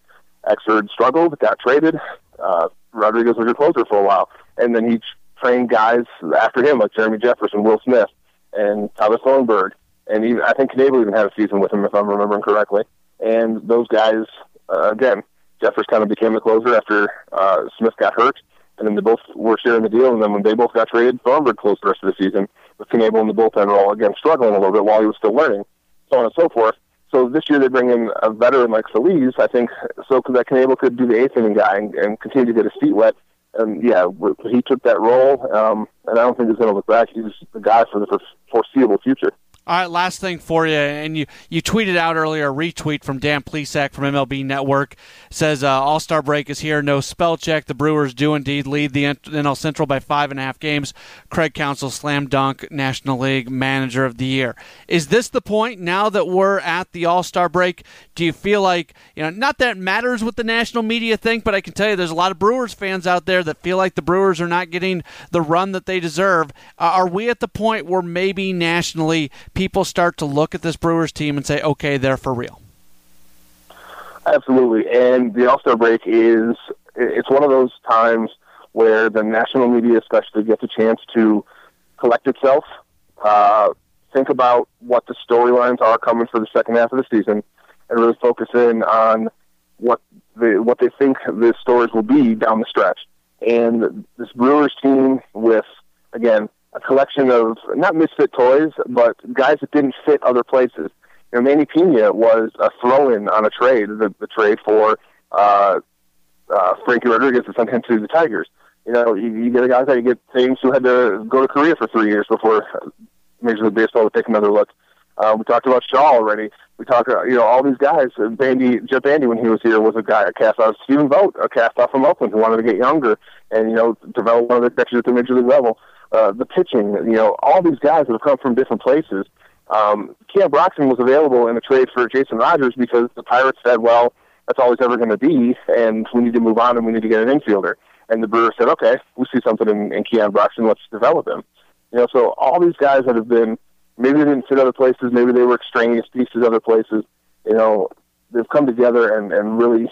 Axford struggled, got traded. Uh, Rodriguez was your closer for a while, and then he trained guys after him like Jeremy Jefferson, Will Smith, and Thomas Lohnberg, and even, I think Knebel even had a season with him if I'm remembering correctly. And those guys, uh, again, Jeffers kind of became the closer after uh, Smith got hurt, and then they both were sharing the deal. And then when they both got traded, Lohnberg closed the rest of the season with Knebel in the bullpen role, again struggling a little bit while he was still learning, so on and so forth. So this year they bring in a veteran like Feliz, I think, so that Knebel could be the eighth inning guy and, and continue to get his feet wet. And, yeah, he took that role, um, and I don't think he's going to look back. He's the guy for the foreseeable future. All right, last thing for you, and you, you tweeted out earlier a retweet from Dan Plesac from M L B Network. Says, uh, All-Star break is here, no spell check. The Brewers do indeed lead the N L Central by five and a half games. Craig Counsell, slam dunk, National League Manager of the Year. Is this the point now that we're at the All-Star break? Do you feel like, you know, not that it matters what the national media think, but I can tell you there's a lot of Brewers fans out there that feel like the Brewers are not getting the run that they deserve. Uh, are we at the point where maybe nationally people start to look at this Brewers team and say, okay, they're for real? Absolutely. And the All-Star break is, it's one of those times where the national media especially gets a chance to collect itself, uh, think about what the storylines are coming for the second half of the season, and really focus in on what, the, what they think the stories will be down the stretch. And this Brewers team with, again, a collection of not misfit toys, but guys that didn't fit other places. You know, Manny Pena was a throw-in on a trade, the, the trade for uh, uh, Frankie Rodriguez to send him to the Tigers. You know, you, you get a guy that you get Thames who had to go to Korea for three years before Major League Baseball would take another look. Uh, we talked about Shaw already. We talked about, you know, all these guys. Bandy, Jeff Bandy, when he was here, was a guy, a cast-off. Stephen Vogt, a cast-off from Oakland, who wanted to get younger and, you know, develop one of their connections at the Major League level. Uh, the pitching, you know, all these guys that have come from different places. Um, Keon Broxton was available in a trade for Jason Rogers because the Pirates said, well, that's all he's ever going to be, and we need to move on and we need to get an infielder. And the Brewers said, okay, we see something in, in Keon Broxton, let's develop him. You know, so all these guys that have been, maybe they didn't fit other places, maybe they were extraneous pieces other places. You know, they've come together and, and really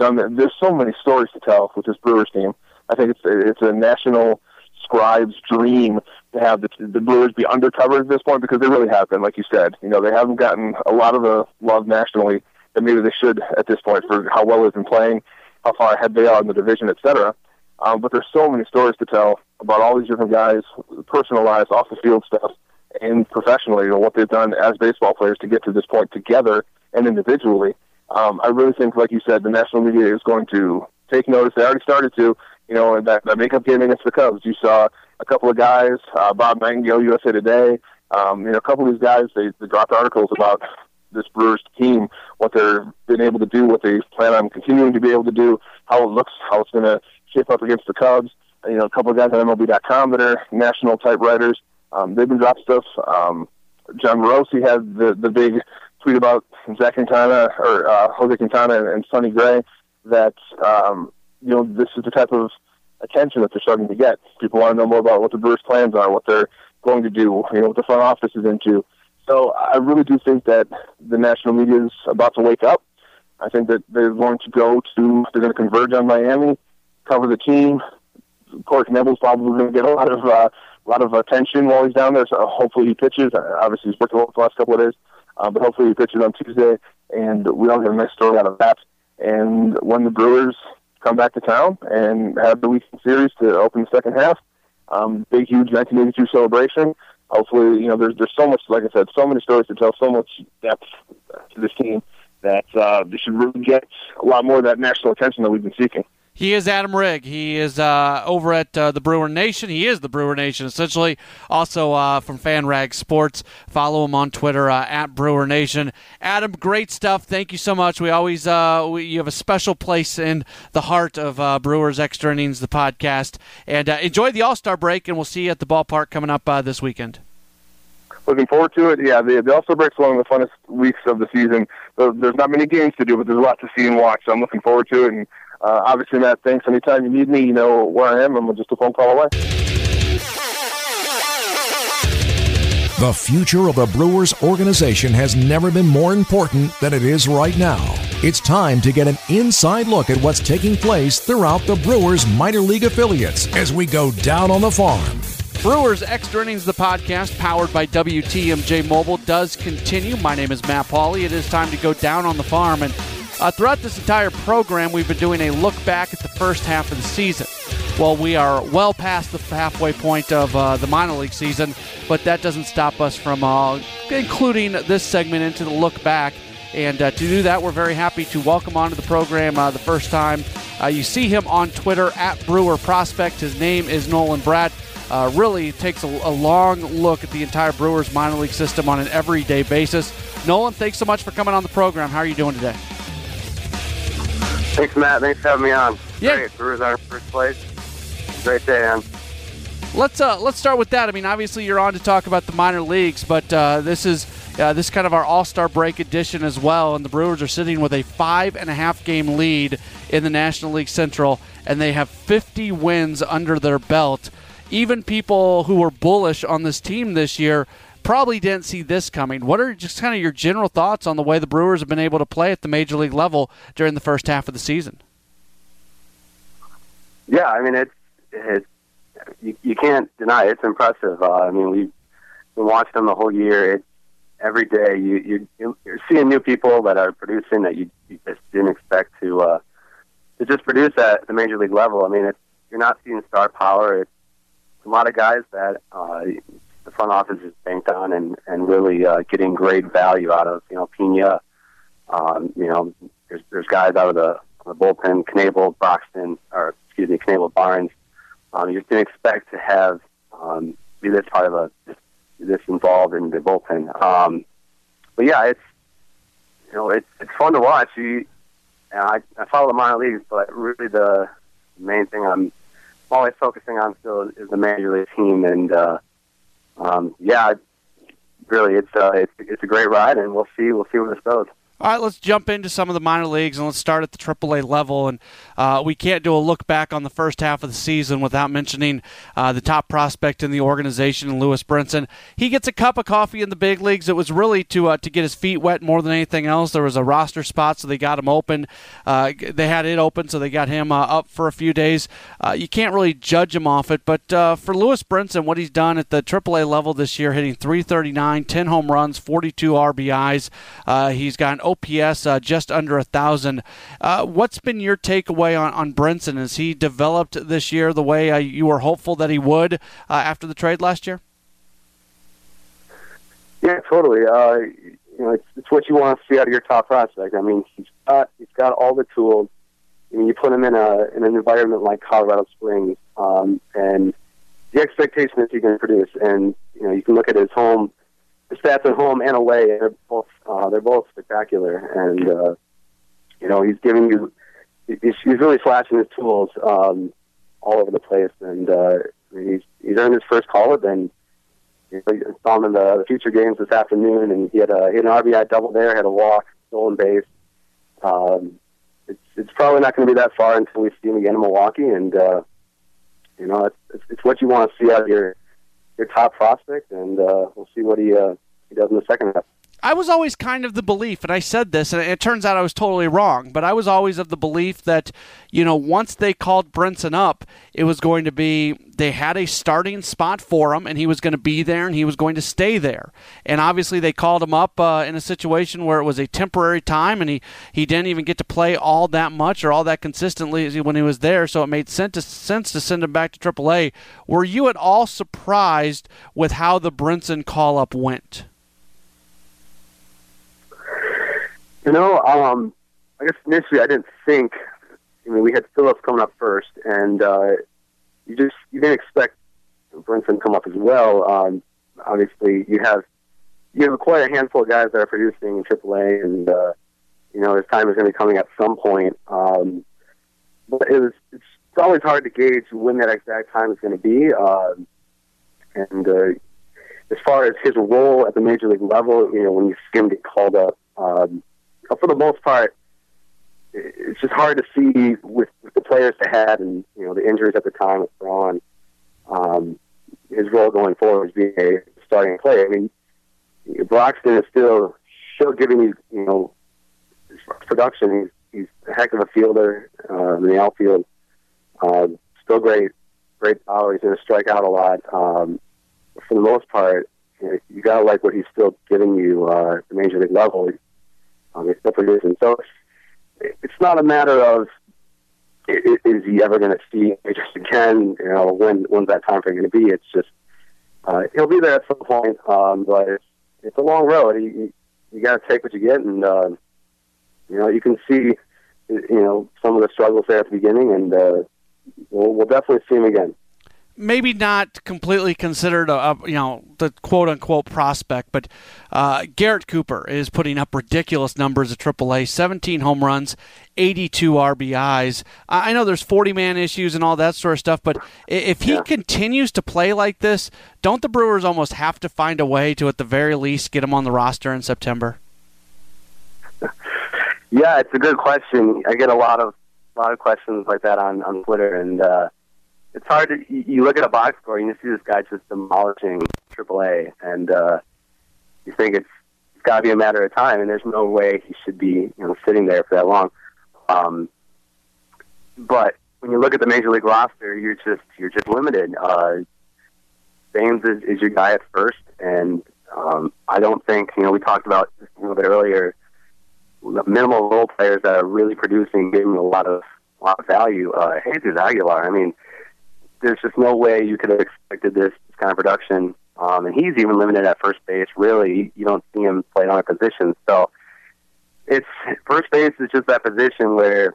done that. There's so many stories to tell with this Brewers team. I think it's it's a national scribe's dream to have the, the Brewers be undercovered at this point, because they really have been, like you said. You know, they haven't gotten a lot of the love nationally that maybe they should at this point for how well they've been playing, how far ahead they are in the division, et cetera. Um, but there's so many stories to tell about all these different guys, personal lives, off the field stuff, and professionally, you know, what they've done as baseball players to get to this point together and individually. Um, I really think, like you said, the national media is going to take notice. They already started to, you know, in that, that makeup game against the Cubs. You saw a couple of guys, uh, Bob Nightingale, U S A Today, um, you know, a couple of these guys, they, they dropped articles about this Brewers team, what they've been able to do, what they plan on continuing to be able to do, how it looks, how it's going to shape up against the Cubs. You know, a couple of guys at M L B dot com that are national type writers. Um, they've been dropping stuff. Um, John Morosi had the, the big tweet about Zach Quintana or uh, Jose Quintana and, and Sonny Gray that, um, you know, this is the type of attention that they're starting to get. People want to know more about what the Brewers' plans are, what they're going to do, you know, what the front office is into. So I really do think that the national media is about to wake up. I think that they're going to go to, they're going to converge on Miami, cover the team. Corey Knebel's probably going to get a lot of uh, a lot of attention while he's down there. So hopefully he pitches. Obviously he's worked a lot the last couple of days, uh, but hopefully he pitches on Tuesday, and we all get a nice story out of that. And when the Brewers come back to town and have the weekend series to open the second half, um, big huge nineteen eighty-two celebration. Hopefully, you know, there's there's so much, like I said, so many stories to tell, so much depth to this team that uh, they should really get a lot more of that national attention that we've been seeking. He is Adam Rygg. He is uh, over at uh, the Brewer Nation. He is the Brewer Nation, essentially. Also uh, from FanRag Sports. Follow him on Twitter, uh, at Brewer Nation. Adam, great stuff. Thank you so much. We always uh, we, you have a special place in the heart of uh, Brewers Extra Innings, the podcast. And uh, enjoy the All-Star break, and we'll see you at the ballpark coming up uh, this weekend. Looking forward to it. Yeah, the, the All-Star break's one of the funnest weeks of the season. There's not many games to do, but there's a lot to see and watch. So I'm looking forward to it, and Uh, obviously, Matt, thanks. Anytime you need me, you know where I am. I'm just a phone call away. The future of the Brewers organization has never been more important than it is right now. It's time to get an inside look at what's taking place throughout the Brewers minor league affiliates as we go down on the farm. Brewers Extra Innings, the podcast, powered by W T M J Mobile, does continue. My name is Matt Pauley. It is time to go down on the farm, and Uh, throughout this entire program, we've been doing a look back at the first half of the season. Well, we are well past the halfway point of uh, the minor league season, but that doesn't stop us from uh, including this segment into the look back. And uh, to do that, we're very happy to welcome onto the program uh, the first time. Uh, you see him on Twitter, at Brewer Prospect. His name is Nolan Bratt. Uh, really takes a, a long look at the entire Brewers minor league system on an everyday basis. Nolan, thanks so much for coming on the program. How are you doing today? Thanks, Matt. Thanks for having me on. Yeah. Great. Brewers are in first place. Great day, man. Let's uh, let's start with that. I mean, obviously, you're on to talk about the minor leagues, but uh, this is uh, this is kind of our All-Star break edition as well. And the Brewers are sitting with a five and a half game lead in the National League Central, and they have fifty wins under their belt. Even people who were bullish on this team this year probably didn't see this coming. What are just kind of your general thoughts on the way the Brewers have been able to play at the major league level during the first half of the season? Yeah, I mean, it's, it's you, you can't deny it. It's impressive. Uh, I mean, we've been watching them the whole year. It's, every day you, you, you're seeing new people that are producing that you, you just didn't expect to uh, to just produce at the major league level. I mean, it's, you're not seeing star power. It's a lot of guys that uh, the front office is banked on and, and really uh, getting great value out of. You know, Pena, um, you know, there's, there's guys out of the, the bullpen, Knebel, Broxton, or excuse me, Knebel, Barnes. Um, you just didn't expect to have um, be this part of a this involved in the bullpen. Um, but yeah, it's you know it's it's fun to watch. You, I, I follow the minor leagues, but really the main thing I'm always focusing on still is the major league team. And uh, um, yeah, really, it's uh, it's it's a great ride, and we'll see we'll see where this goes. All right, let's jump into some of the minor leagues, and let's start at the triple A level. And uh, we can't do a look back on the first half of the season without mentioning uh, the top prospect in the organization, Lewis Brinson. He gets a cup of coffee in the big leagues. It was really to uh, to get his feet wet more than anything else. There was a roster spot, so they got him open. Uh, they had it open, so they got him uh, up for a few days. Uh, you can't really judge him off it, but uh, for Lewis Brinson, what he's done at the triple A level this year, hitting three thirty-nine, ten home runs, forty-two R B Is. Uh, he's got an O P S uh, just under a thousand. Uh, what's been your takeaway on, on Brinson? Has he developed this year the way uh, you were hopeful that he would uh, after the trade last year? Yeah, totally. Uh, you know, it's, it's what you want to see out of your top prospect. I mean, he's got he's got all the tools. I mean, you put him in a in an environment like Colorado Springs, um, and the expectation is he can produce. And you know, you can look at his home. The stats at home and away, they're both, uh, they're both spectacular. And, uh, you know, he's giving you, he's, he's really flashing his tools um, all over the place. And uh, he's, he's earned his first call-up, and you know, you saw him in the future games this afternoon, and he had, a, he had an R B I double there, had a walk, stolen base. Um, it's, it's probably not going to be that far until we see him again in Milwaukee. And, uh, you know, it's, it's, it's what you want to see out here. Your top prospect, and uh, we'll see what he uh, he does in the second half. I was always kind of the belief, and I said this, and it turns out I was totally wrong, but I was always of the belief that, you know, once they called Brinson up, it was going to be, they had a starting spot for him, and he was going to be there, and he was going to stay there. And obviously they called him up uh, in a situation where it was a temporary time, and he, he didn't even get to play all that much or all that consistently when he was there, so it made sense to, sense to send him back to triple A. Were you at all surprised with how the Brinson call-up went? You know, um, I guess initially I didn't think. I mean, we had Phillips coming up first, and uh, you just you didn't expect Brinson to come up as well. Um, obviously, you have you have quite a handful of guys that are producing in triple A, and uh, you know his time is going to be coming at some point. Um, but it was, it's always hard to gauge when that exact time is going to be. Uh, and uh, as far as his role at the major league level, you know, when you see him get called up. Um, For the most part, it's just hard to see with, with the players they had and you know the injuries at the time with Braun. Um, his role going forward is being a starting player. I mean, Broxton is still still giving you you know production. He's, he's a heck of a fielder uh, in the outfield. Uh, still great, great power. He's going to strike out a lot. Um, for the most part, you know, you gotta like what he's still giving you uh, at the major league level. Um, it's still producing. So it's not a matter of is he ever going to see majors again? You know, when when's that time frame going to be? It's just uh, he'll be there at some point, um, but it's, it's a long road. You, you got to take what you get, and uh, you know you can see you know some of the struggles there at the beginning, and uh, we'll, we'll definitely see him again. Maybe not completely considered a, a you know the quote unquote prospect, but uh, Garrett Cooper is putting up ridiculous numbers at triple A: seventeen home runs, eighty-two R B Is. I know there's forty-man issues and all that sort of stuff, but if he yeah. continues to play like this, don't the Brewers almost have to find a way to, at the very least, get him on the roster in September? Yeah, it's a good question. I get a lot of a lot of questions like that on on Twitter, and. Uh, It's hard to, you look at a box score and you see this guy just demolishing triple A, and uh, you think it's, it's got to be a matter of time, and there's no way he should be you know sitting there for that long. Um, but when you look at the major league roster, you're just you're just limited. Uh, Thames is, is your guy at first, and um, I don't think you know we talked about just a little bit earlier the minimal role players that are really producing, giving a lot of a lot of value. Uh, Jesus Aguilar, I mean. there's just no way you could have expected this, this kind of production. Um, and he's even limited at first base. Really, you don't see him playing on a position. So it's first base is just that position where,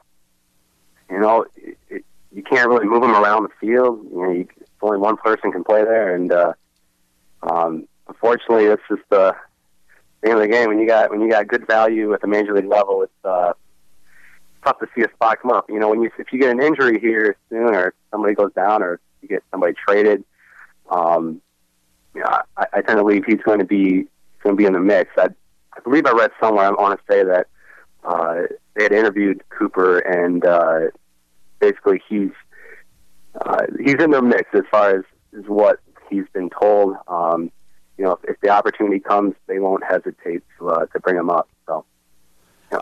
you know, it, it, you can't really move him around the field. You know, you, only one person can play there. And uh, um, unfortunately, that's just the name of the game. When you got when you got good value at the major league level, it's uh, tough to see a spot come up. You know, when you if you get an injury here soon, or somebody goes down, or you get somebody traded. Um, You know, I, I tend to believe he's going to be going to be in the mix. I, I believe I read somewhere. I want to say that uh, they had interviewed Cooper, and uh, basically he's uh, he's in the mix as far as, as what he's been told. Um, you know, if, if the opportunity comes, they won't hesitate to uh, to bring him up. So, yeah.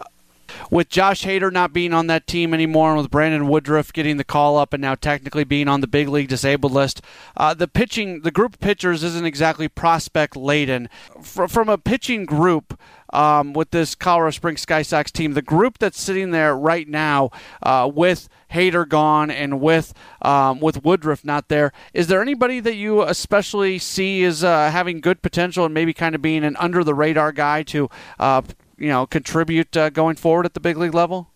With Josh Hader not being on that team anymore, and with Brandon Woodruff getting the call up and now technically being on the big league disabled list, uh, the pitching, the group of pitchers isn't exactly prospect laden. From, from a pitching group um, with this Colorado Springs Sky Sox team, the group that's sitting there right now uh, with Hader gone and with um, with Woodruff not there, is there anybody that you especially see as uh, having good potential and maybe kind of being an under the radar guy to? Uh, you know, contribute uh, going forward at the big league level?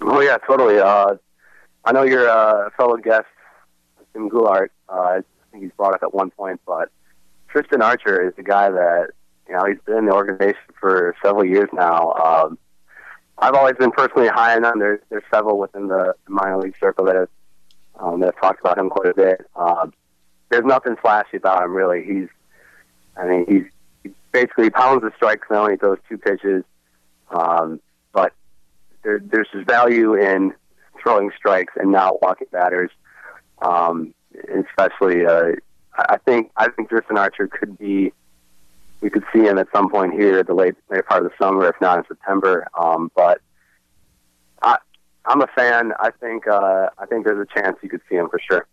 Oh, yeah, totally. Uh, I know your uh, fellow guest, Tim Goulart, uh, I think he's brought up at one point, but Tristan Archer is the guy that, you know, he's been in the organization for several years now. Um, I've always been personally high on him. There's, there's several within the minor league circle that have, um, that have talked about him quite a bit. Um, there's nothing flashy about him, really. He's, I mean, he's, basically, pounds the strike zone. He throws two pitches, um, but there, there's this value in throwing strikes and not walking batters. Um, especially, uh, I think I think Tristan Archer could be. We could see him at some point here at the late late part of the summer, if not in September. Um, but I, I'm a fan. I think uh, I think there's a chance you could see him for sure.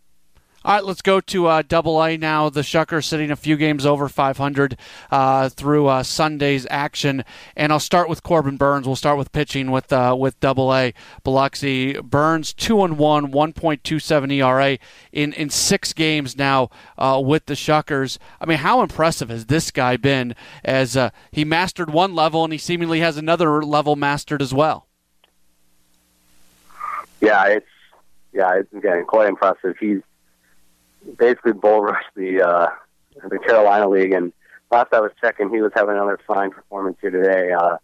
All right, let's go to uh, Double A now. The Shuckers sitting a few games over five hundred uh, through uh, Sunday's action, and I'll start with Corbin Burns. We'll start with pitching with uh, with Double A Biloxi. Burns two and one, one point two seven E R A in, in six games now uh, with the Shuckers. I mean, how impressive has this guy been? As uh, he mastered one level, and he seemingly has another level mastered as well. Yeah, it's yeah, it's again quite impressive. He's basically bull rushed the uh, the Carolina League, and last I was checking, he was having another fine performance here today. Uh,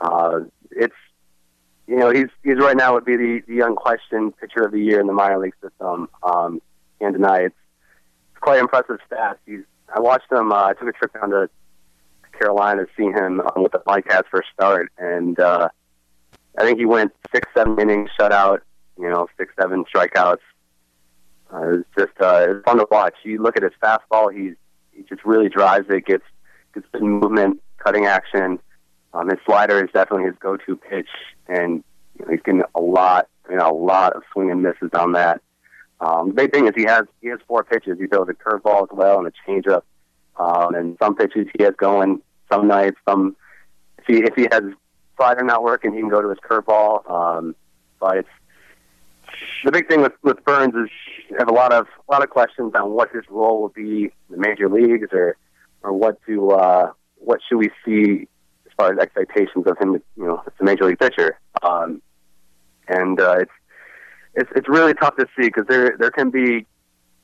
uh, it's you know he's he's right now would be the, the unquestioned pitcher of the year in the minor league system. Um, can't deny it. it's, it's quite impressive stats. He's I watched him. Uh, I took a trip down to Carolina to see him um, with the Bobcats for a start, and uh, I think he went six seven innings, shutout, you know six seven strikeouts. Uh, it's just uh, it's fun to watch. You look at his fastball; he's he just really drives it, gets gets good movement, cutting action. Um, his slider is definitely his go-to pitch, and you know, he's getting a lot, you know, a lot of swing and misses on that. Um, the big thing is he has he has four pitches. He throws a curveball as well and a changeup, um, and some pitches he has going. Some nights, some if he if he has his slider not working, he can go to his curveball. Um, but it's The big thing with, with Burns is I have a lot of a lot of questions on what his role will be in the major leagues, or or what to uh, what should we see as far as expectations of him, you know, as a major league pitcher. Um, and uh, it's it's it's really tough to see because there there can be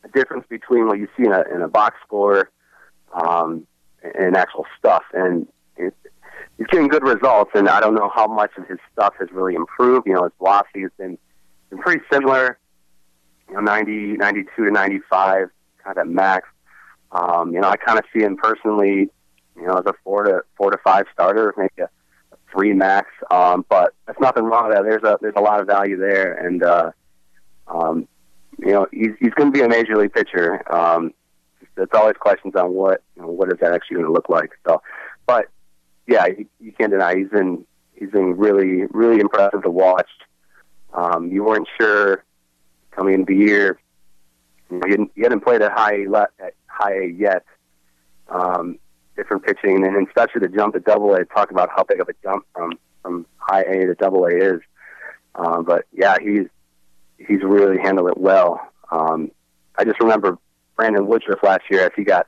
a difference between what you see in a in a box score um, and actual stuff. And it, he's getting good results, and I don't know how much of his stuff has really improved. You know, his velocity has been. They're pretty similar, you know, ninety, ninety-two to ninety-five, kind of at max. Um, you know, I kind of see him personally, you know, as a four to four to five starter, maybe a, a three max. Um, but there's nothing wrong with that. There's a there's a lot of value there, and uh, um, you know, he's he's going to be a major league pitcher. Um, there's always questions on what you know, what is that actually going to look like. So, but yeah, you, you can't deny he's been he's been really really impressive to watch. Um, you weren't sure coming into the year. You hadn't, you hadn't played at high le- at high A yet. Um, different pitching, and especially the jump to Double A. Talk about how big of a jump from, from high A to Double A is. Um, but yeah, he's he's really handled it well. Um, I just remember Brandon Woodruff last year, if he got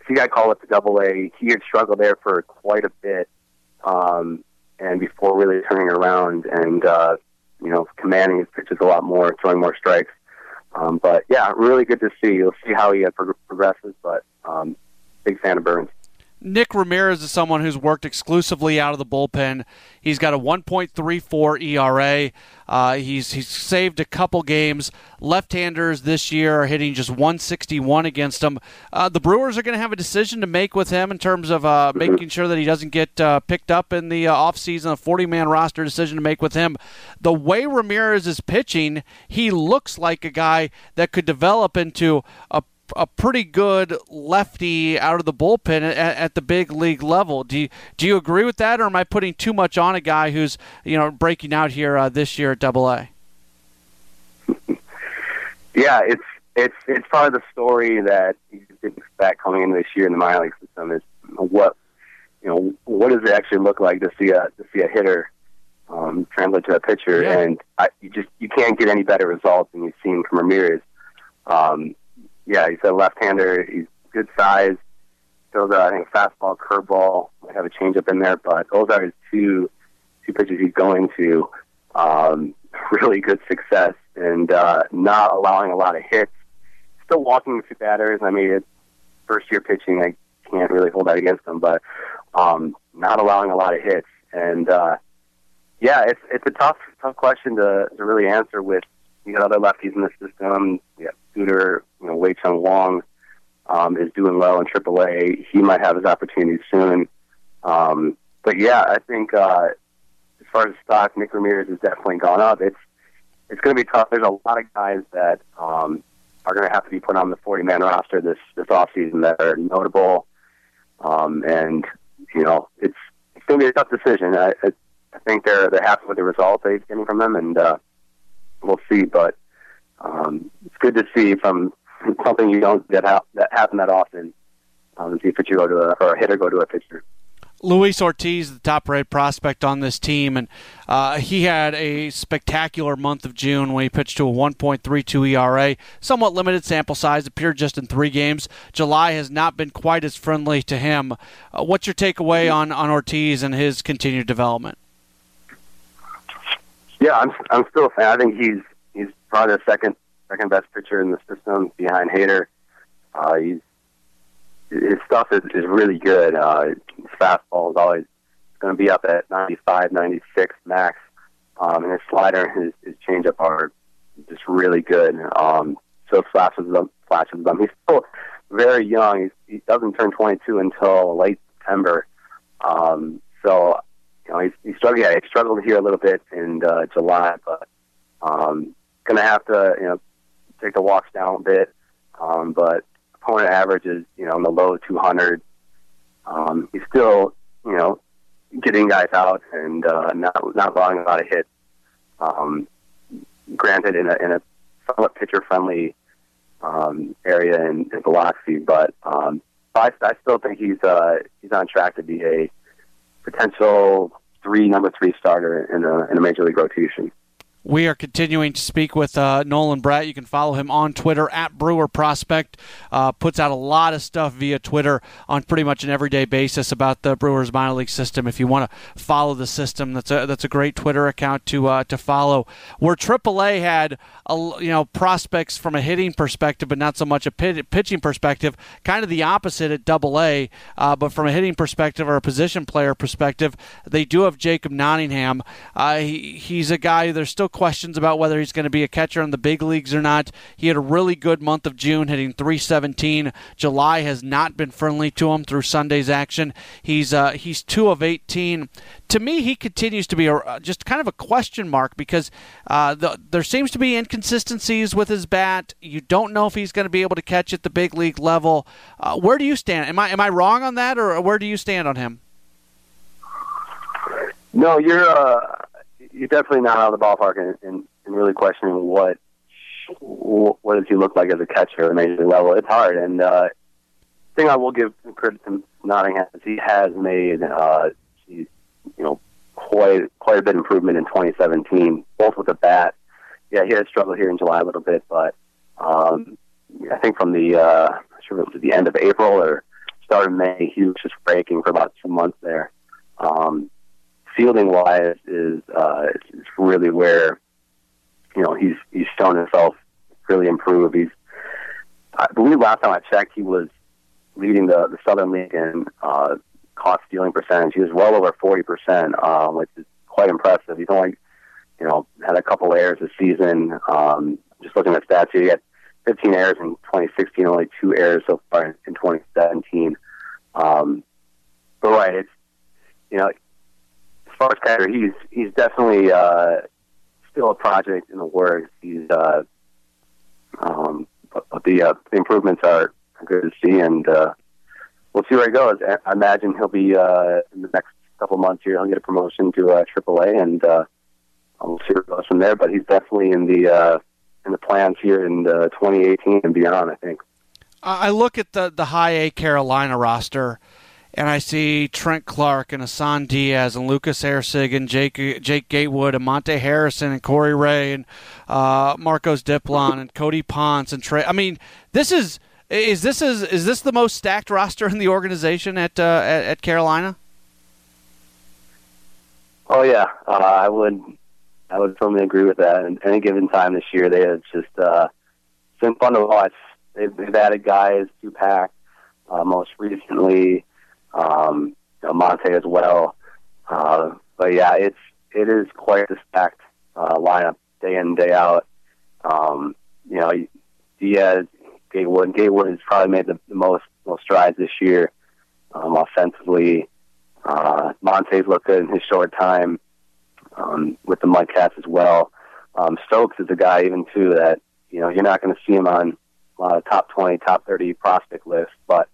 if he got called up to Double A, he had struggled there for quite a bit, um, and before really turning around and uh, you know commanding his pitches a lot more, throwing more strikes. Um, but yeah, really good to see. You'll see how he uh, pro- progresses, but um, big fan of Burns. Nick Ramirez is someone who's worked exclusively out of the bullpen. He's got a one point three four E R A. Uh, he's he's saved a couple games. Left-handers this year are hitting just one sixty-one against him. Uh, the Brewers are going to have a decision to make with him in terms of uh, mm-hmm. making sure that he doesn't get uh, picked up in the uh, offseason, a forty-man roster decision to make with him. The way Ramirez is pitching, he looks like a guy that could develop into a a pretty good lefty out of the bullpen at, at the big league level. Do you, do you agree with that, or am I putting too much on a guy who's you know breaking out here uh, this year at Double A? Yeah, it's it's it's part of the story that you didn't expect coming into this year in the minor league system is what you know what does it actually look like to see a to see a hitter um, translate to a pitcher, yeah. and I, you just you can't get any better results than you've seen from Ramirez. Um, Yeah, he's a left-hander. He's good size. Throws out, I think, fastball, curveball. Might have a changeup in there, but those are his two two pitches he's going to. Um, really good success and uh, not allowing a lot of hits. Still walking a few batters. I mean, it's first-year pitching. I can't really hold that against him, but um, not allowing a lot of hits. And uh, yeah, it's it's a tough tough question to to really answer with. You got other lefties in the system. Yeah, Suter, you know, Wei Chung Wong um, is doing well in Triple A. He might have his opportunity soon. Um, but yeah, I think uh, as far as stock, Nick Ramirez has definitely gone up. It's it's going to be tough. There's a lot of guys that um, are going to have to be put on the forty-man roster this this offseason that are notable, um, and you know, it's it's going to be a tough decision. I, I, I think they're they're happy with the result they're getting from them, and. Uh, We'll see, but um, it's good to see from something you don't get ha- that happen that often. Um, see a pitcher go to a, or a hitter go to a pitcher. Luis Ortiz, the top-rated prospect on this team, and uh, he had a spectacular month of June when he pitched to a one point three two E R A. Somewhat limited sample size, appeared just in three games. July has not been quite as friendly to him. Uh, what's your takeaway on, on Ortiz and his continued development? Yeah, I'm. I'm still a fan. I think he's he's probably the second second best pitcher in the system behind Hader. Uh, he's his stuff is, is really good. Uh, his fastball is always going to be up at ninety-five, ninety-six max, um, and his slider, his, his changeup are just really good. Um, so flashes them, flashes them. He's still very young. He's, he doesn't turn twenty-two until late September. Um, so. You know, he's, he struggled. Yeah, he struggled here a little bit in uh, July, but um, going to have to, you know, take the walks down a bit. Um, but opponent average is, you know, in the low two hundred. Um, he's still, you know, getting guys out and uh, not not allowing a lot of hits. Um, granted, in a in a somewhat pitcher friendly um, area in, in Biloxi, but um, I, I still think he's uh, he's on track to be a potential three number three starter in a, in a major league rotation. We are continuing to speak with uh, Nolan Bratt. You can follow him on Twitter at Brewer Prospect. Uh, puts out a lot of stuff via Twitter on pretty much an everyday basis about the Brewers minor league system. If you want to follow the system, that's a that's a great Twitter account to uh, to follow. Where Triple A had a, you know prospects from a hitting perspective, but not so much a pit, pitching perspective. Kind of the opposite at Double A, uh, but from a hitting perspective or a position player perspective, they do have Jacob Nottingham. Uh, he he's a guy. They're still questions about whether he's going to be a catcher in the big leagues or not. He had a really good month of June, hitting three seventeen. July has not been friendly to him through Sunday's action. He's uh, he's two of eighteen. To me, he continues to be a, just kind of a question mark because uh, the, there seems to be inconsistencies with his bat. You don't know if he's going to be able to catch at the big league level. Uh, where do you stand? Am I am I wrong on that, or where do you stand on him? No, you're. Uh... You're definitely not out of the ballpark and, and, and really questioning what what does he look like as a catcher at a major level. It's hard. And uh, the thing I will give credit to Nottingham is he has made uh, you know quite quite a bit of improvement in twenty seventeen, both with the bat. yeah, he had a struggle here in July a little bit, but um, I think from the uh, I'm sure it was the end of April or start of May, he was just breaking for about two months there. Um, fielding wise is uh, it's really where you know he's he's shown himself really improve. He's I believe last time I checked, he was leading the, the Southern League in uh, caught stealing percentage. He was well over forty percent, uh, which is quite impressive. He's only, you know, had a couple errors this season. Um, just looking at stats here, he had fifteen errors in twenty sixteen, only two errors so far in twenty seventeen. Um, but right, it's you know, as far as catcher, he's he's definitely uh, still a project in the works. He's uh, um, but the, uh, the improvements are good to see, and uh, we'll see where he goes. I imagine he'll be uh, in the next couple months here. He'll get a promotion to uh, triple A, and uh, we'll see where it goes from there. But he's definitely in the uh, in the plans here in uh, twenty eighteen and beyond, I think. I look at the the high A Carolina roster, and I see Trent Clark and Isan Diaz and Lucas Erceg and Jake Jake Gatewood and Monte Harrison and Corey Ray and uh, Marcos Diplon and Cody Ponce and Trey. I mean, this is is this is is this the most stacked roster in the organization at uh, at, at Carolina? Oh yeah, uh, I would I would firmly agree with that. And any given time this year, they have just uh, it's been fun to watch. They've, they've added guys to pack uh, most recently. Um, you know, Monte as well, uh, but yeah, it's it is quite a stacked uh, lineup day in day out. Um, you know, Diaz, Gatewood, Gatewood has probably made the, the most most strides this year um, offensively. Uh, Monte's looked good in his short time um, with the Mudcats as well. Um, Stokes is a guy even too that you know you're not going to see him on uh, top twenty, top thirty prospect lists, but.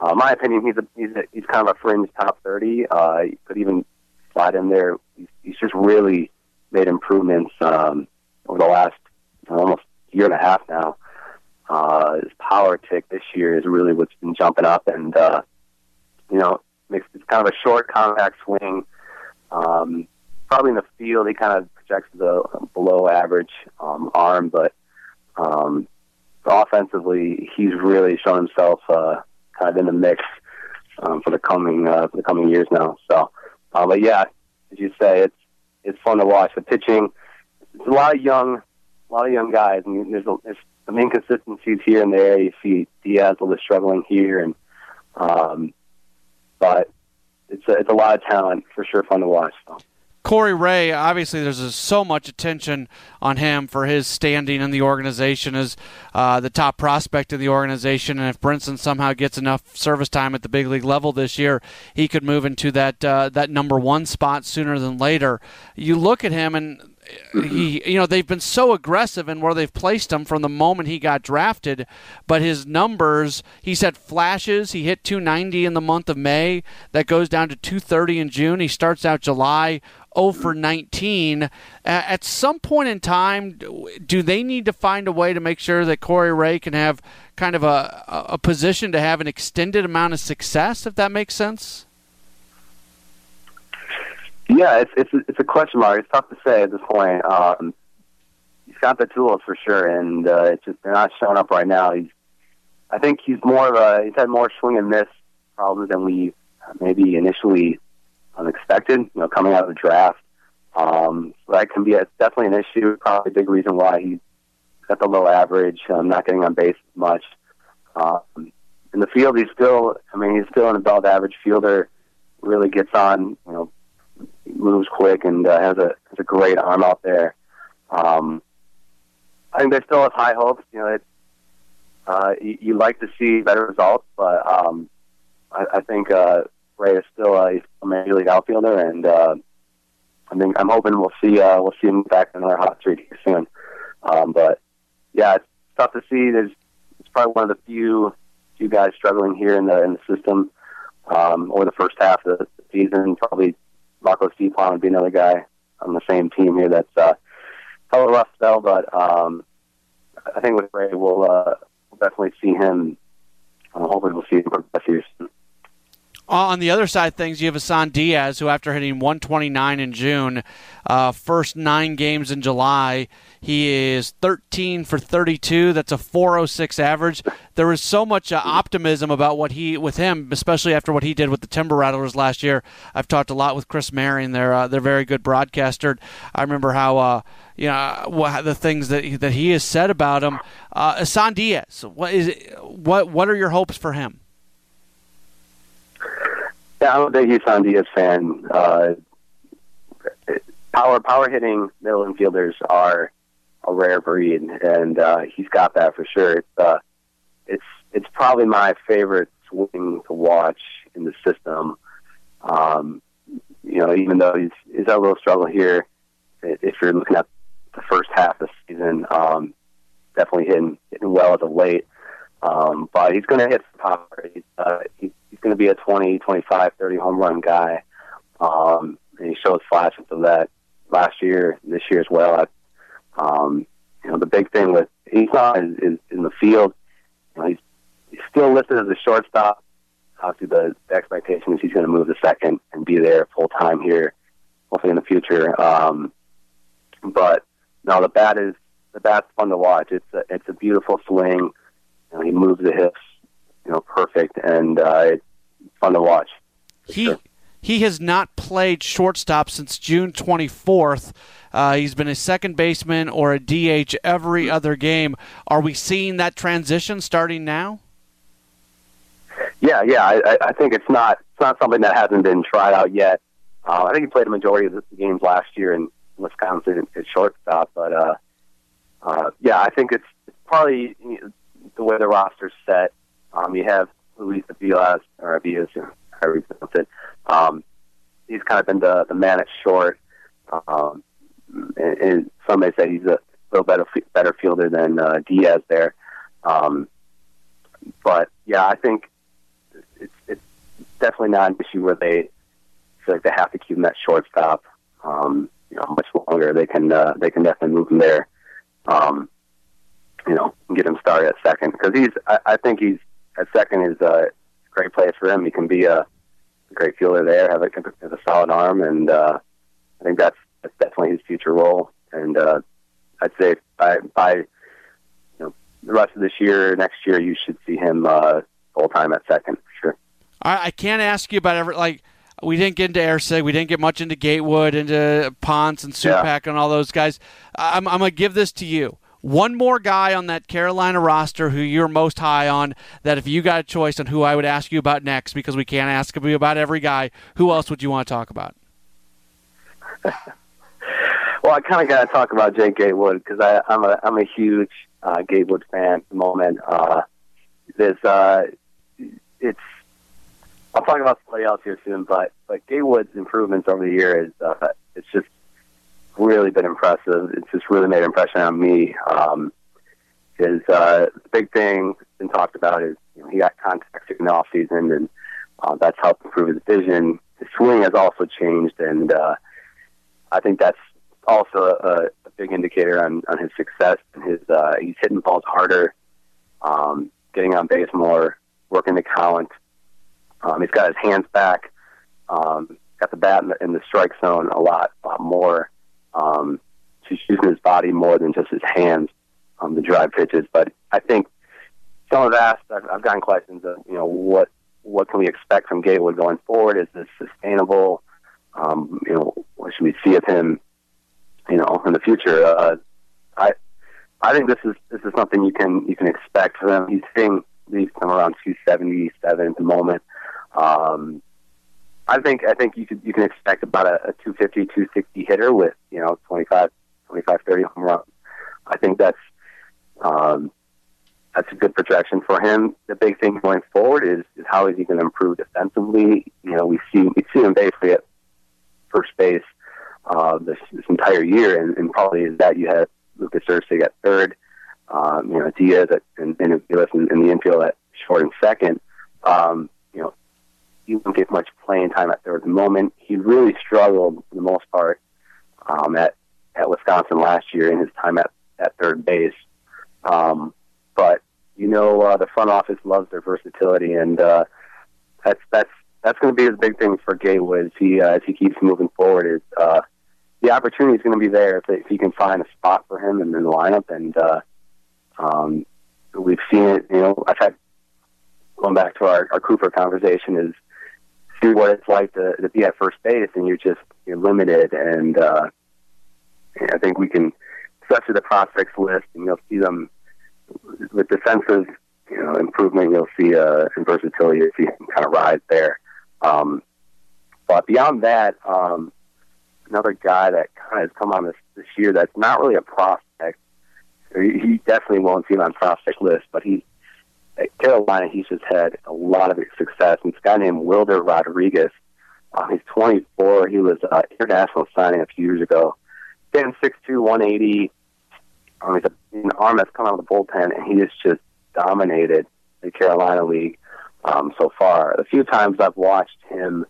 Uh, in my opinion, he's a, he's a, he's kind of a fringe top thirty. Uh, you could even slide in there. He's, he's just really made improvements um, over the last almost year and a half now. Uh, his power tick this year is really what's been jumping up, and uh, you know, makes it's kind of a short, compact swing. Um, probably in the field, he kind of projects the below average um, arm, but um, offensively, he's really shown himself. Uh, Kind of in the mix um, for the coming uh, for the coming years now. So, uh, but yeah, as you say, it's it's fun to watch. The pitching, it's a lot of young, a lot of young guys, and there's, a, there's some inconsistencies here and there. You see Diaz a little struggling here, and um, but it's a, it's a lot of talent for sure. Fun to watch. So. Corey Ray, obviously there's so much attention on him for his standing in the organization as uh, the top prospect in the organization, and if Brinson somehow gets enough service time at the big league level this year, he could move into that uh, that number one spot sooner than later. You look at him, and he, you know, they've been so aggressive in where they've placed him from the moment he got drafted, but his numbers, he's had flashes. He hit two ninety in the month of May. That goes down to two thirty in June. He starts out July oh for nineteen. At some point in time, do they need to find a way to make sure that Corey Ray can have kind of a, a position to have an extended amount of success, if that makes sense? Yeah, it's it's it's a question mark. It's tough to say at this point. Um, he's got the tools for sure, and uh, it's just they're not showing up right now. He's, I think he's more of a he's had more swing and miss problems than we maybe initially expected. You know, coming out of the draft, um, so that can be a, definitely an issue. Probably a big reason why he's got the low average, um, not getting on base much. Um, in the field, he's still. I mean, he's still an above-average fielder. Really gets on. You know. Moves quick and uh, has a has a great arm out there. Um, I think they still have high hopes. You know, it, uh, you, you like to see better results, but um, I, I think uh, Ray is still a, a major league outfielder, and uh, I think I'm hoping we'll see uh, we'll see him back in another hot streak soon. Um, but yeah, it's tough to see. There's it's probably one of the few few guys struggling here in the in the system um, over the first half of the season, probably. Marcos Diplon would be another guy on the same team here that's uh, a rough spell, but um, I think with Ray, we'll, uh, we'll definitely see him. I'm hoping we'll see him for the season. On the other side of things, you have Isan Diaz, who after hitting one twenty-nine in June, uh, first nine games in July, he is thirteen for thirty-two. That's a four oh six average. There is so much uh, optimism about what he with him, especially after what he did with the Timber Rattlers last year. I've talked a lot with Chris Marion. They're uh, they're very good broadcaster. I remember how uh, you know the things that he, that he has said about him. Uh, Isan Diaz, what is it, what what are your hopes for him? Yeah, I'm a big Isan Diaz fan. Uh, power, power hitting middle infielders are a rare breed, and uh, he's got that for sure. It's, uh, it's it's probably my favorite swing to watch in the system. Um, you know, even though he's he's had a little struggle here, if you're looking at the first half of the season, um, definitely hitting hitting well at the late. Um, but he's going to hit some power. He's, uh, he's, he's going to be a twenty, twenty-five, thirty home run guy. Um, and he showed flashes of that last year, this year as well. I, um, you know, the big thing with Isan is, is in the field. You know, he's, he's still listed as a shortstop. Obviously, the, the expectation is he's going to move to second and be there full time here, hopefully in the future. Um, but no, the bat is the bat's fun to watch. It's a, it's a beautiful swing. You know, he moves the hips, you know, perfect, and uh, it's fun to watch. He sure. he has not played shortstop since June twenty-fourth. Uh, he's been a second baseman or a D H every other game. Are we seeing that transition starting now? Yeah, yeah. I, I think it's not it's not something that hasn't been tried out yet. Uh, I think he played a majority of the games last year in Wisconsin at shortstop, but uh, uh, yeah, I think it's, it's probably. You know, the way the roster's set, um, you have Luis Aviles, or Aviles, however you pronounce it. Um, he's kind of been the, the man at short. Um, and, and some may say he's a little better better fielder than uh, Diaz there. Um, but, yeah, I think it's, it's definitely not an issue where they feel like they have to keep him at shortstop um, you know, much longer. They can uh, they can definitely move him there. Um You know, get him started at second because he's. I, I think he's at second is a great place for him. He can be a great fielder there, have a, have a solid arm, and uh, I think that's, that's definitely his future role. And uh, I'd say by by you know the rest of this year, next year, you should see him uh, full time at second for sure. I, I can't ask you about every like. We didn't get into Erceg. We didn't get much into Gatewood, into Ponce and Supac yeah. and all those guys. I'm I'm gonna give this to you. One more guy on that Carolina roster who you're most high on, that if you got a choice on who I would ask you about next, because we can't ask you about every guy, who else would you want to talk about? Well, I kind of got to talk about Jake Gatewood because I'm a, I'm a huge uh, Gatewood fan at the moment. Uh, this, uh, it's, I'll talk about somebody else here soon, but, but Gatewood's improvements over the year is uh, it's just really been impressive. It's just really made an impression on me. Um, his uh, big thing been talked about is you know, he got contact in the off season, and uh, that's helped improve his vision. His swing has also changed, and uh, I think that's also a, a big indicator on, on his success. And his uh, he's hitting balls harder, um, getting on base more, working the count. Um, he's got his hands back, um, got the bat in the, in the strike zone a lot, a lot more. Um, he's using his body more than just his hands um, to drive pitches. But I think some have asked, I've, I've gotten questions of, you know, what what can we expect from Gatewood going forward? Is this sustainable? Um, you know, what should we see of him, you know, in the future? Uh, I I think this is this is something you can you can expect from him. He's hitting leaves from around two seventy-seven at the moment. Um, I think I think you could you can expect about a, a two fifty, two sixty hitter with you know twenty-five, twenty-five, thirty home runs. I think that's um, that's a good projection for him. The big thing going forward is, is how is he going to improve defensively? You know, we see we see him basically at first base uh, this, this entire year, and, and probably is that you had Lucas Erceg at third, um, you know Diaz at, and, and in, in the infield at short and second. Um, you know. He wouldn't get much playing time at third at the moment. He really struggled for the most part um, at at Wisconsin last year in his time at, at third base. Um, but you know, uh, the front office loves their versatility, and uh, that's that's that's going to be his big thing for Gatewood as he, uh, as he keeps moving forward. Is uh, the opportunity is going to be there if, if he can find a spot for him in the lineup. And uh, um, we've seen it. You know, I've had going back to our, our Cooper conversation is see what it's like to, to be at first base, and you're just you're limited. And uh, I think we can, especially the prospects list, and you'll see them with defensive, you know, improvement. You'll see uh, in versatility, you'll see him kind of rise there. Um, but beyond that, um, another guy that kind of has come on this, this year that's not really a prospect. He, he definitely won't see him on prospect list, but he at Carolina, he's just had a lot of success. And this guy named Wilder Rodriguez, uh, he's twenty-four. He was uh, international signing a few years ago. Then six two, one eighty. Um, he's a, an arm that's come out of the bullpen, and he has just dominated the Carolina League um, so far. A few times I've watched him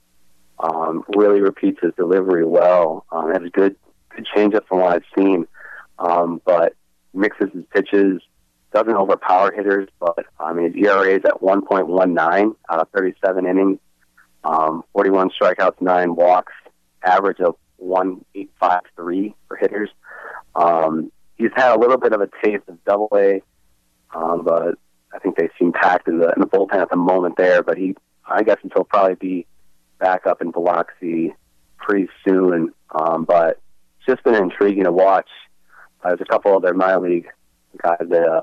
um, really repeats his delivery well. Um, has a good, good changeup from what I've seen, um, but mixes his pitches, doesn't overpower hitters. But I mean, his E R A is at one point one nine, uh, thirty-seven innings, um, forty-one strikeouts, nine walks, average of one point eight five three for hitters. Um, he's had a little bit of a taste of Double A, um, but I think they seem packed in the, in the bullpen at the moment there. But he, I guess, he'll probably be back up in Biloxi pretty soon. Um, but it's just been intriguing to watch. Uh, there's a couple other minor league guys that uh,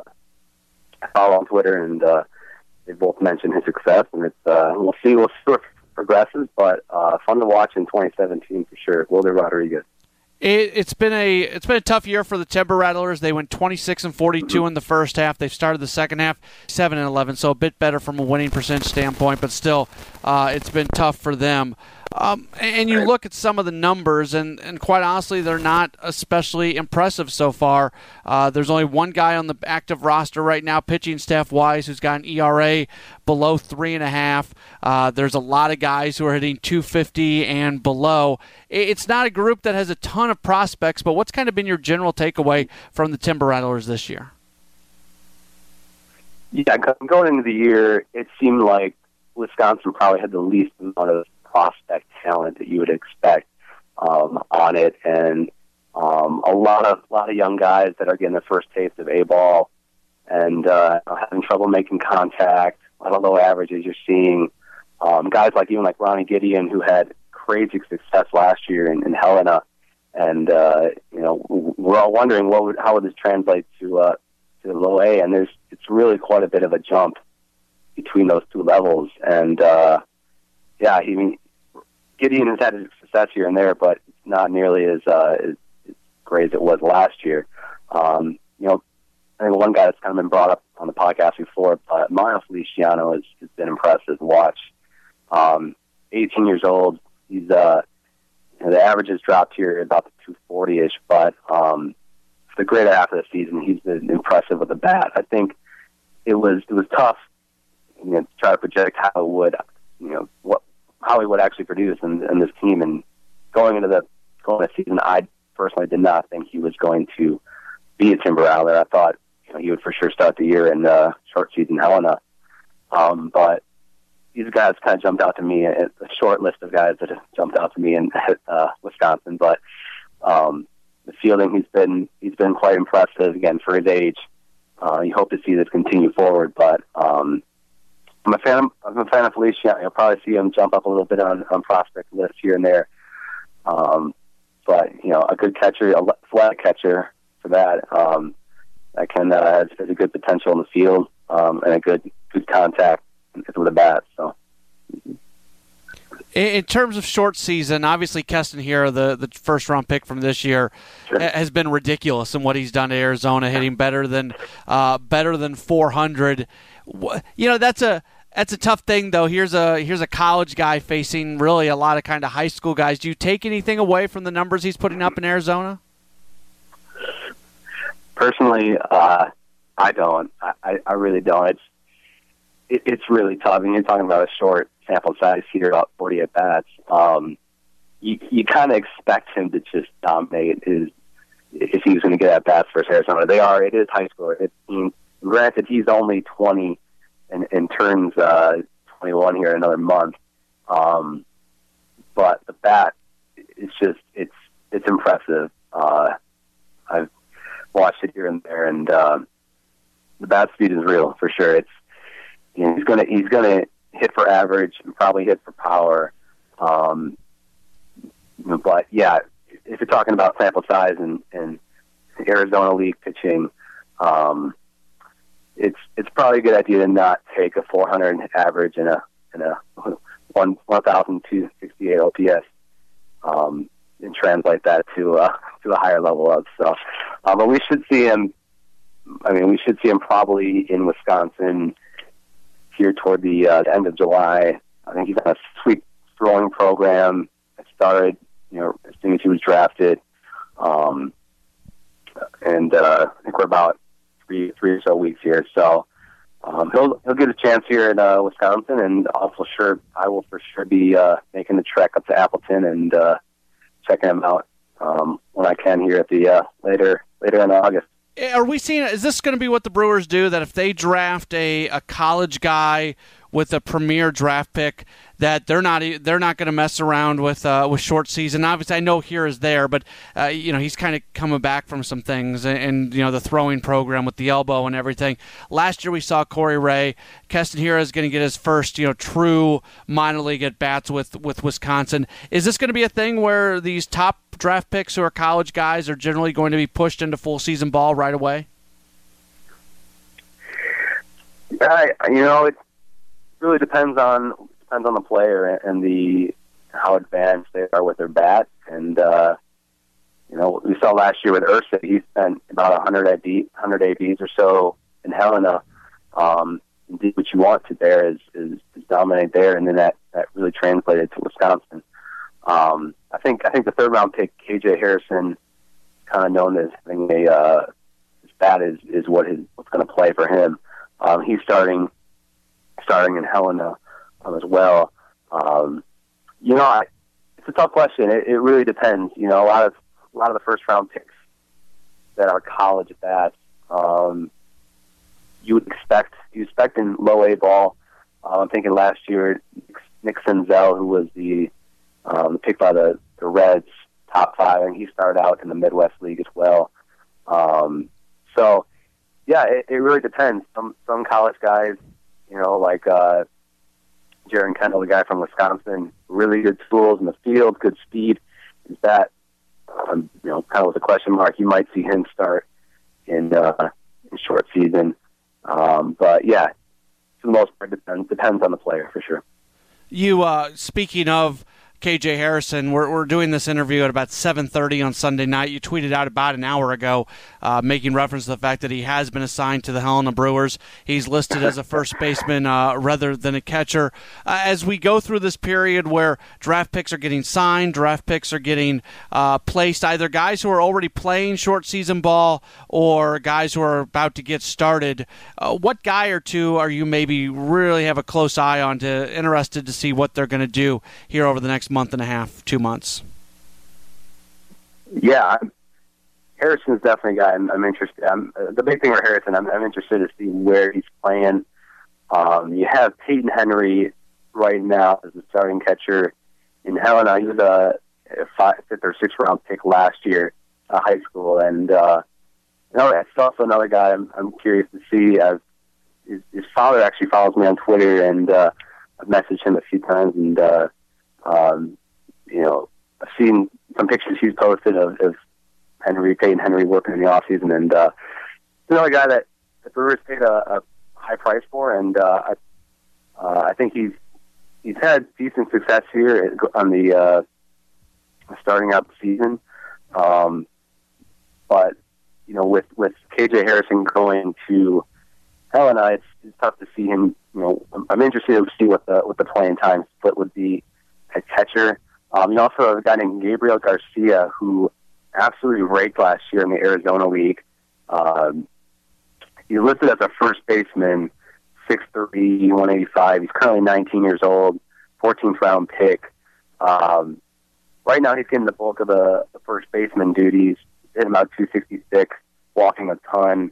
I follow on Twitter, and uh, they both mentioned his success. And it's uh, we'll see. We'll see. Progresses, but uh, fun to watch in twenty seventeen for sure. Wilder Rodriguez. It, it's been a it's been a tough year for the Timber Rattlers. They went twenty-six and forty-two mm-hmm. in the first half. They've started the second half seven and eleven, so a bit better from a winning percentage standpoint, but still, uh, it's been tough for them. Um, and you look at some of the numbers, and, and quite honestly, they're not especially impressive so far. Uh, there's only one guy on the active roster right now, pitching staff-wise, who's got an E R A below three and a half. Uh, there's a lot of guys who are hitting two fifty and below. It's not a group that has a ton of prospects, but what's kind of been your general takeaway from the Timber Rattlers this year? Yeah, going into the year, it seemed like Wisconsin probably had the least amount of prospect talent that you would expect um, on it, and um, a lot of a lot of young guys that are getting their first taste of A-ball and uh, having trouble making contact. A lot of low averages you're seeing. Um, guys like even like Ronnie Gideon, who had crazy success last year in, in Helena, and uh, you know, we're all wondering what would, how would this translate to uh, to low A? And there's it's really quite a bit of a jump between those two levels, and uh, yeah, I mean. Gideon has had success here and there, but it's not nearly as, uh, as, as great as it was last year. Um, you know, I think one guy that's kind of been brought up on the podcast before, but Mario Feliciano has, has been impressive to watch. Um, eighteen years old, he's uh, you know, the average has dropped here about the two forty-ish, but um, for the greater half of the season, he's been impressive with the bat. I think it was it was tough, you know, to try to project how it would, you know, what. how he would actually produce in, in this team, and going into the going into the season, I personally did not think he was going to be a Timber Rattler. I thought, you know, he would for sure start the year in uh, short season Helena. Um, but these guys kind of jumped out to me. It's a short list of guys that have jumped out to me in uh, Wisconsin. But um, the fielding, he's been he's been quite impressive again for his age. Uh, you hope to see this continue forward, but. Um, I'm a fan. Of, I'm a fan of Felicia. You'll probably see him jump up a little bit on, on prospect lists here and there. Um, but you know, a good catcher, a flat catcher for that. Um, that can uh, has, has a good potential in the field um, and a good good contact with the bat. So. In terms of short season, obviously Keston here, the, the first-round pick from this year, sure. has been ridiculous in what he's done to Arizona, hitting better than uh, better than four hundred. You know, that's a that's a tough thing, though. Here's a here's a college guy facing really a lot of kind of high school guys. Do you take anything away from the numbers he's putting up in Arizona? Personally, uh, I don't. I, I really don't. It's it, it's really tough. I mean, you're talking about a short sample size here, about forty at bats. Um, you you kind of expect him to just dominate his, if he's going to get at bats versus Arizona. They are. It is high school. It's team. Granted, he's only twenty and, and turns uh, twenty-one here in another month. Um, but the bat, it's just, it's, it's impressive. Uh, I've watched it here and there, and uh, the bat speed is real for sure. It's, you know, he's gonna he's gonna hit for average and probably hit for power. Um, but yeah, if you're talking about sample size and, and Arizona League pitching, um, it's it's probably a good idea to not take a four hundred average and a and a one thousand two hundred sixty-eight O P S. Um, and translate that to uh, to a higher level of stuff. Uh, but we should see him. I mean, we should see him probably in Wisconsin here toward the, uh, the end of July. I think he's on a sweet throwing program. It started, you know, as soon as he was drafted, um, and uh, I think we're about three three or so weeks here. So um, he'll he'll get a chance here in uh, Wisconsin, and also sure I will for sure be uh, making the trek up to Appleton and. Uh, checking him out um, when I can here at the uh, later later in August. Are we seeing? Is this going to be what the Brewers do? That if they draft a, a college guy with a premier draft pick, that they're not they're not going to mess around with uh, with short season. Obviously, I know here is there, but uh, you know he's kind of coming back from some things, and, and you know the throwing program with the elbow and everything. Last year we saw Corey Ray. Keston Hiura is going to get his first you know true minor league at bats with with Wisconsin. Is this going to be a thing where these top draft picks who are college guys are generally going to be pushed into full season ball right away? I, you know, it really depends on depends on the player and the how advanced they are with their bat. And uh, you know, we saw last year with Ursa, he spent about one hundred A Bs or so in Helena. Um, did what you want to there is, is, is dominate there, and then that, that really translated to Wisconsin. Um, I think I think the third round pick K J Harrison, kind of known as having a uh, his bat is is what his what's going to play for him. Um, he's starting starting in Helena um, as well. Um, you know, I, it's a tough question. It, it really depends. You know, a lot of a lot of the first round picks that are college bats, um, you would expect you expect in low A ball. Uh, I'm thinking last year Nick Senzel, who was the Um, picked by the, the Reds, top five, and he started out in the Midwest League as well. Um, so, yeah, it, it really depends. Some some college guys, you know, like uh, Jaron Kendall, the guy from Wisconsin, really good tools in the field, good speed. Is that, um, you know, kind of with a question mark, you might see him start in, uh, in short season. Um, but, yeah, for the most part, it depends, depends on the player for sure. You, uh, speaking of K J Harrison, we're we're doing this interview at about seven thirty on Sunday night. You tweeted out about an hour ago, uh, making reference to the fact that he has been assigned to the Helena Brewers. He's listed as a first baseman uh, rather than a catcher. Uh, as we go through this period where draft picks are getting signed, draft picks are getting uh, placed, either guys who are already playing short season ball or guys who are about to get started, uh, what guy or two are you maybe really have a close eye on, to interested to see what they're going to do here over the next month and a half, two months? Yeah, Harrison's definitely a guy I'm, I'm interested. I'm, the big thing with Harrison, I'm, I'm interested to see where he's playing. Um, you have Peyton Henry right now as the starting catcher in Helena. He was a five, fifth or sixth round pick last year at high school, and uh, you know, that's also another guy I'm, I'm curious to see. I've, his, his father actually follows me on Twitter, and uh, I've messaged him a few times, and uh, Um, you know, I've seen some pictures he's posted of, of Henry, Peyton Henry working in the offseason, and uh, another guy that the Brewers paid a, a high price for, and uh, I, uh, I think he's he's had decent success here on the uh, starting out the season. Um, but you know, with with K J Harrison going to Helena, it's, it's tough to see him. You know, I'm, I'm interested to see what the what the playing time split would be. A catcher. Um, you also have a guy named Gabriel Garcia who absolutely raked last year in the Arizona League. Um, he's listed as a first baseman, six three, one eighty-five. He's currently nineteen years old, fourteenth round pick. Um, right now he's getting the bulk of the, the first baseman duties, hitting about two sixty-six, walking a ton,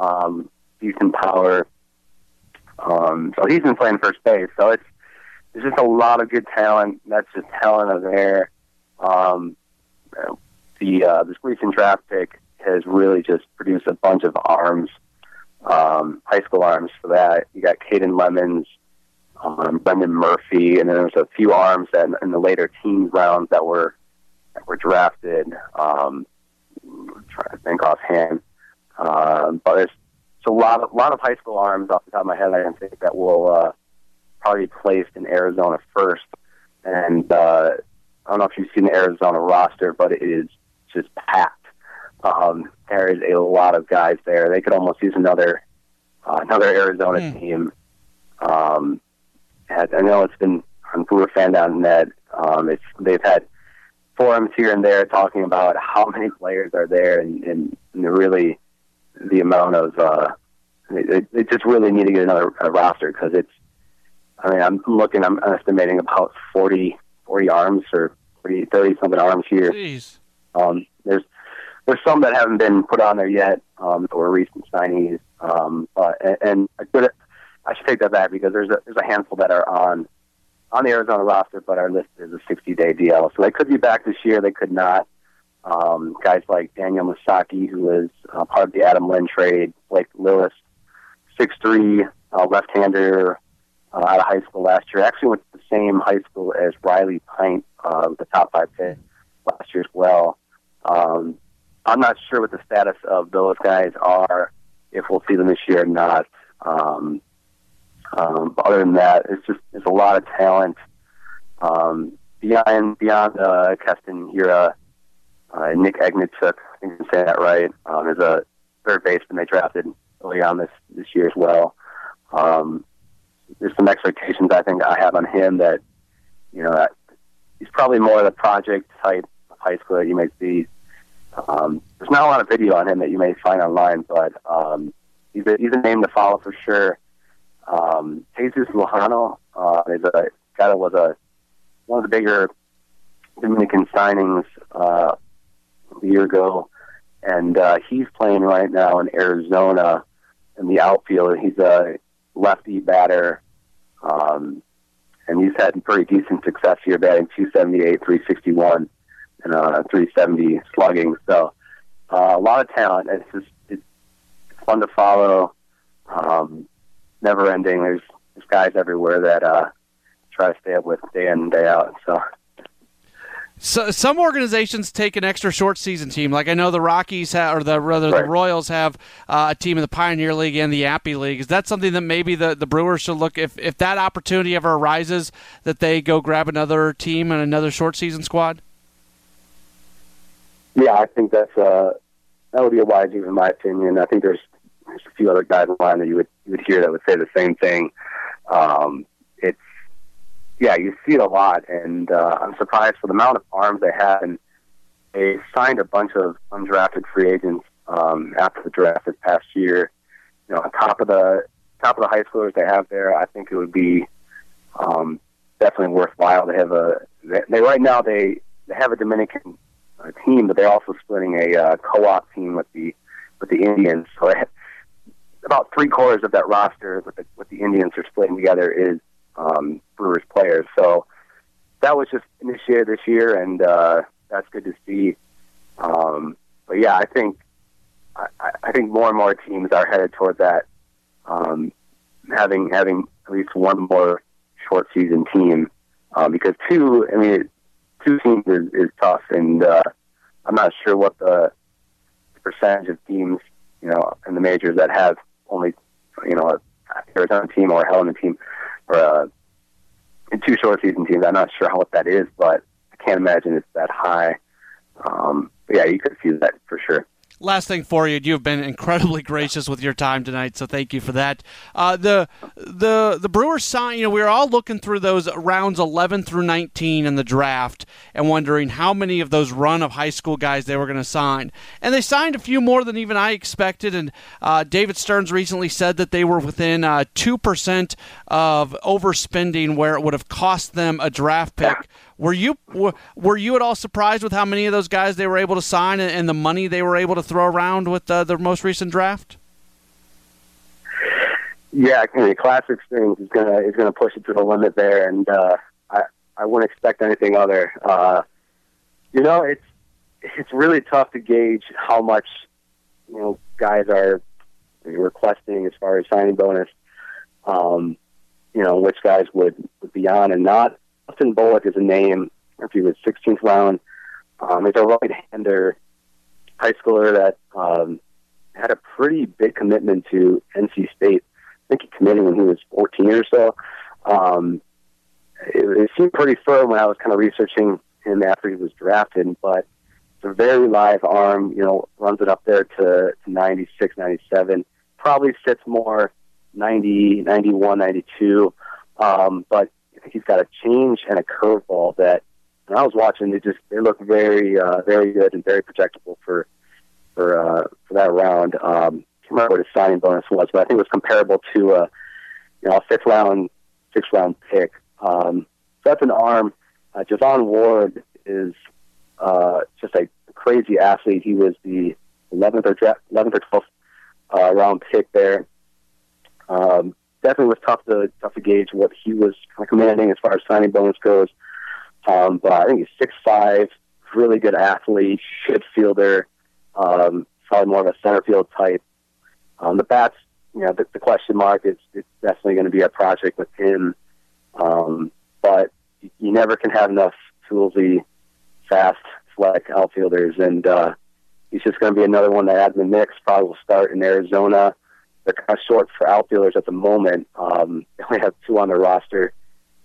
um, decent power. Um, so he's been playing first base. So it's there's just a lot of good talent that's just hell in there. Um, the uh, this recent draft pick has really just produced a bunch of arms, um, high school arms for that. You got Caden Lemons, um, Brendan Murphy, and then there's a few arms that in the later teens rounds that were that were drafted. Um, I'm trying to think offhand, uh, but there's it's a lot of lot of high school arms off the top of my head. I think that will uh, probably be placed in Arizona first, and uh, I don't know if you've seen the Arizona roster, but it is just packed. Um, there is a lot of guys there. They could almost use another uh, another Arizona mm. team. Um, I know it's been on Brewer Fan Down Net. Um, it's they've had forums here and there talking about how many players are there, and, and, and really. The amount of uh, they, they just really need to get another a roster because it's. I mean, I'm looking. I'm estimating about forty, forty arms or thirty something arms here. Jeez. Um, there's there's some that haven't been put on there yet, um, or recent signees. Um, uh, and, and I could I should take that back because there's a there's a handful that are on on the Arizona roster, but are listed as a sixty day D L. So they could be back this year. They could not. Um, guys like Daniel Masaki, who is uh, part of the Adam Lynn trade, Blake Lewis, six three, uh, left-hander uh, out of high school last year. Actually went to the same high school as Riley Pint, uh, the top five pick last year as well. Um, I'm not sure what the status of those guys are, if we'll see them this year or not. Um, um, but other than that, it's just it's a lot of talent. Um, beyond beyond uh, Keston Hira, Uh, Nick Egnatchuk, I think you can say that right, um, is a third baseman they drafted early on this, this year as well. Um, there's some expectations I think I have on him that, you know, that he's probably more of the project type of high school that you may see. Um, there's not a lot of video on him that you may find online, but um, he's, a, he's a name to follow for sure. Um, Jesus Lujano uh, is a guy that was a, one of the bigger Dominican signings uh a year ago, and uh, he's playing right now in Arizona in the outfield. He's a lefty batter, um, and he's had pretty decent success here, batting two seventy-eight, three sixty-one, and uh, three seventy slugging. So uh, a lot of talent. It's just it's fun to follow. Um, never ending. There's, there's guys everywhere that uh, try to stay up with day in and day out. So. So, some organizations take an extra short season team. Like I know the Rockies have, or the rather right. the Royals have uh, a team in the Pioneer League and the Appy League. Is that something that maybe the, the Brewers should look if if that opportunity ever arises that they go grab another team and another short season squad? Yeah, I think that's uh, that would be a wise move in my opinion. I think there's there's a few other guys in line that you would you would hear that would say the same thing. Um, it's Yeah, you see it a lot, and uh, I'm surprised for the amount of arms they have. And they signed a bunch of undrafted free agents um, after the draft this past year. You know, on top of the top of the high schoolers they have there, I think it would be um, definitely worthwhile to have a. They, they right now they, they have a Dominican uh, team, but they're also splitting a uh, co-op team with the with the Indians. So they have about three quarters of that roster with the with the Indians are splitting together is. Um, Brewers players, so that was just initiated this year, and uh, that's good to see. Um, but yeah, I think I, I think more and more teams are headed toward that, um, having having at least one more short season team uh, because two, I mean, two teams is, is tough, and uh, I'm not sure what the percentage of teams you know in the majors that have only you know a Arizona team or a Helena team. Or, uh, in two short season teams, I'm not sure how what that is, but I can't imagine it's that high. Um, but yeah, you could see that for sure. Last thing for you, you've been incredibly gracious with your time tonight, so thank you for that. Uh, the the the Brewers sign, you know, we were all looking through those rounds eleven through nineteen in the draft and wondering how many of those run of high school guys they were going to sign. And they signed a few more than even I expected, and uh, David Stearns recently said that they were within uh, two percent of overspending where it would have cost them a draft pick. Yeah. Were you were, were you at all surprised with how many of those guys they were able to sign and, and the money they were able to throw around with uh, the most recent draft? Yeah, I mean, Classic Strings is gonna is gonna push it to the limit there, and uh, I I wouldn't expect anything other. Uh, you know, it's it's really tough to gauge how much you know guys are requesting as far as signing bonus. Um, you know, which guys would, would be on and not. Austin Bullock is a name. If he was sixteenth round, um, he's a right-hander high schooler that um, had a pretty big commitment to N C State. I think he committed when he was fourteen or so. Um, it, it seemed pretty firm when I was kind of researching him after he was drafted, but it's a very live arm, you know, runs it up there to, to ninety-six, ninety-seven. Probably sits more ninety, ninety-one, ninety-two. Um, but I think he's got a change and a curveball that when I was watching, they just they look very, uh, very good and very projectable for for uh, for that round. Um, I can't remember what his signing bonus was, but I think it was comparable to a you know a fifth round, sixth round pick. Um, so that's an arm. Uh, Javon Ward is uh, just a crazy athlete. He was the eleventh or draft, eleventh or twelfth uh, round pick there. Um, definitely was tough to tough to gauge what he was kind of commanding as far as signing bonus goes. Um, but I think he's six five, really good athlete, good fielder, um, probably more of a center field type. Um, the bats, you know, the, the question mark is it's definitely going to be a project with him. Um, but you, you never can have enough toolsy, fast, athletic outfielders, and uh, he's just going to be another one that adds in the mix. Probably will start in Arizona. They're kind of short for outfielders at the moment. Um, they only have two on their roster.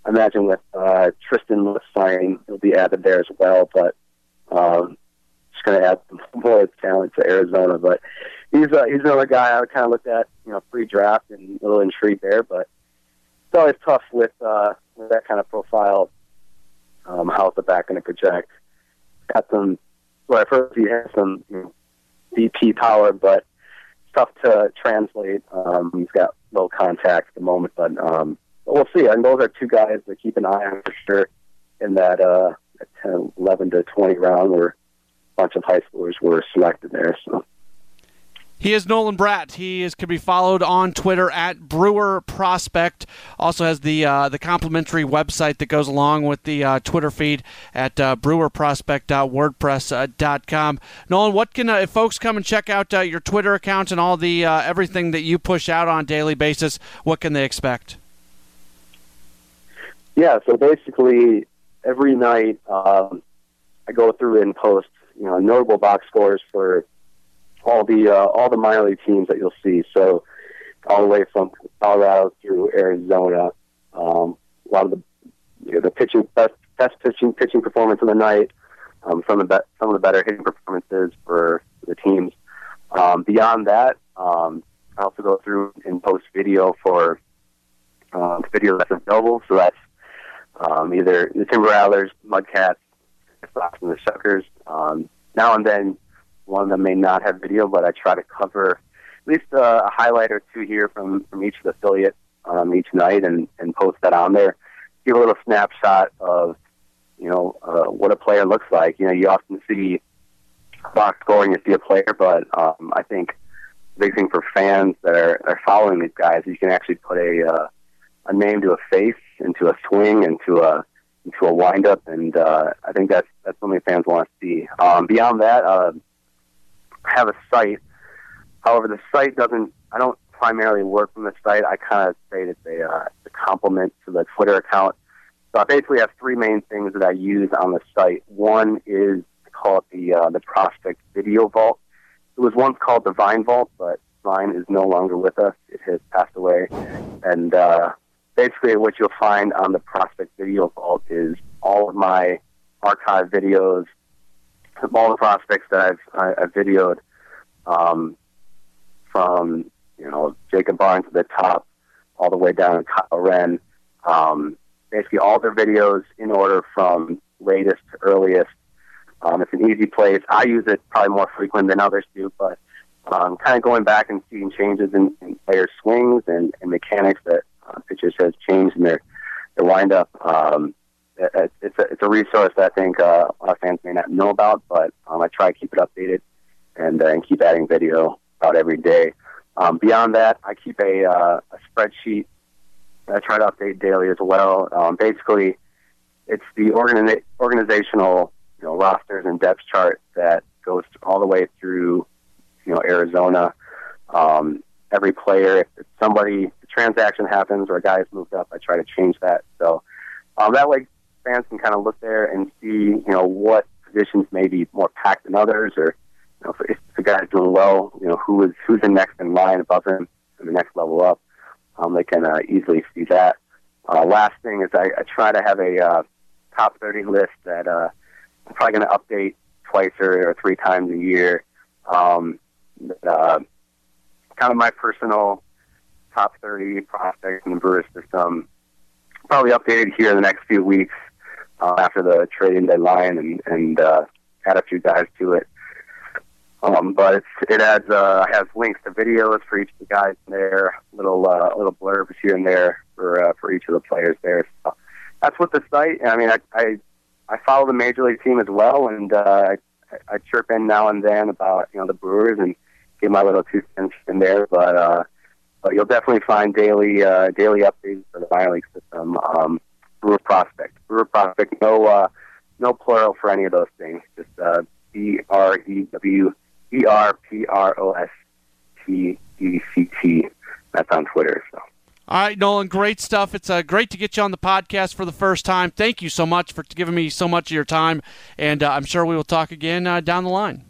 I imagine with uh, Tristan Lewis signing, he'll be added there as well. But um, just going to add more talent to Arizona. But he's uh, he's another guy I would kind of look at, you know, pre-draft and a little intrigued there. But it's always tough with, uh, with that kind of profile. Um, how's the back going to project? Got some. Well, at first he has some you know, V P power, but tough to translate. Um, he's got low contact at the moment, but, um, but we'll see. And those are two guys to keep an eye on for sure in that uh, ten, eleven to twenty round where a bunch of high schoolers were selected there. So he is Nolan Bratt. He is can be followed on Twitter at Brewer Prospect. Also has the uh, the complimentary website that goes along with the uh, Twitter feed at uh, brewer prospect dot wordpress dot com. Nolan, what can uh, if folks come and check out uh, your Twitter account and all the uh, everything that you push out on a daily basis? What can they expect? Yeah, so basically every night um, I go through and post you know notable box scores for all the uh, all the minor league teams that you'll see, so all the way from Colorado through Arizona. Um, a lot of the you know, the pitching best, best pitching pitching performance of the night, um, some of the be- some of the better hitting performances for the teams. Um, beyond that, um, I also go through and post video for uh, video that's available. So that's um, either the Timber Rattlers, Mudcats, the Fox, and the Shuckers. Um, now and then. One of them may not have video, but I try to cover at least uh, a highlight or two here from, from each of the affiliates um, each night and, and post that on there. Give a little snapshot of, you know, uh, what a player looks like. You know, you often see box scoring, you see a player, but um, I think the big thing for fans that are, are following these guys is you can actually put a uh, a name to a face, into a swing, into a into a windup, and uh, I think that's, that's something fans want to see. Um, beyond that, uh, have a site. However, the site doesn't, I don't primarily work from the site. I kind of say that they, uh, it's a complement to the Twitter account. So I basically have three main things that I use on the site. One is, I call it the, uh, the Prospect Video Vault. It was once called the Vine Vault, but Vine is no longer with us. It has passed away. And, uh, basically what you'll find on the Prospect Video Vault is all of my archive videos, all the prospects that I've, I, I've videoed, um, from, you know, Jacob Barnes at the top, all the way down to Kyle Wren. Um, basically all their videos in order from latest to earliest. Um, it's an easy place. I use it probably more frequent than others do, but, um, kind of going back and seeing changes in, in player swings and, and mechanics that uh, pitchers has changed in their, their windup. Um, It's a, it's a resource that I think uh, a lot of fans may not know about, but um, I try to keep it updated and, uh, and keep adding video out every day. Um, beyond that, I keep a, uh, a spreadsheet that I try to update daily as well. Um, basically, it's the organi- organizational you know, rosters and depth chart that goes all the way through you know, Arizona. Um, every player, if, if somebody, the transaction happens or a guy is moved up, I try to change that. So um, that way fans can kind of look there and see you know, what positions may be more packed than others, or you know, if the guy's doing well, you know, who is who's the next in line above him and the next level up. Um, they can uh, easily see that. Uh, last thing is I, I try to have a uh, top thirty list that uh, I'm probably going to update twice or, or three times a year. Um, uh, kind of my personal top thirty prospects in the Brewers system. Probably updated here in the next few weeks uh, after the trading deadline and, and uh, add a few guys to it. Um, but it's, it adds, uh, has links to videos for each of the guys there, little uh, little blurbs here and there for uh, for each of the players there. So that's what the site. I mean, I I, I follow the major league team as well, and uh, I, I chirp in now and then about you know the Brewers and get my little two cents in there. But uh, but you'll definitely find daily uh, daily updates for the minor league system. Um, Brewer Prospect, Brewer Prospect. No uh, no plural for any of those things. Just uh, B R E W. E R P R O S T E C T. That's on Twitter. So. All right, Nolan, great stuff. It's uh, great to get you on the podcast for the first time. Thank you so much for giving me so much of your time, and uh, I'm sure we will talk again uh, down the line.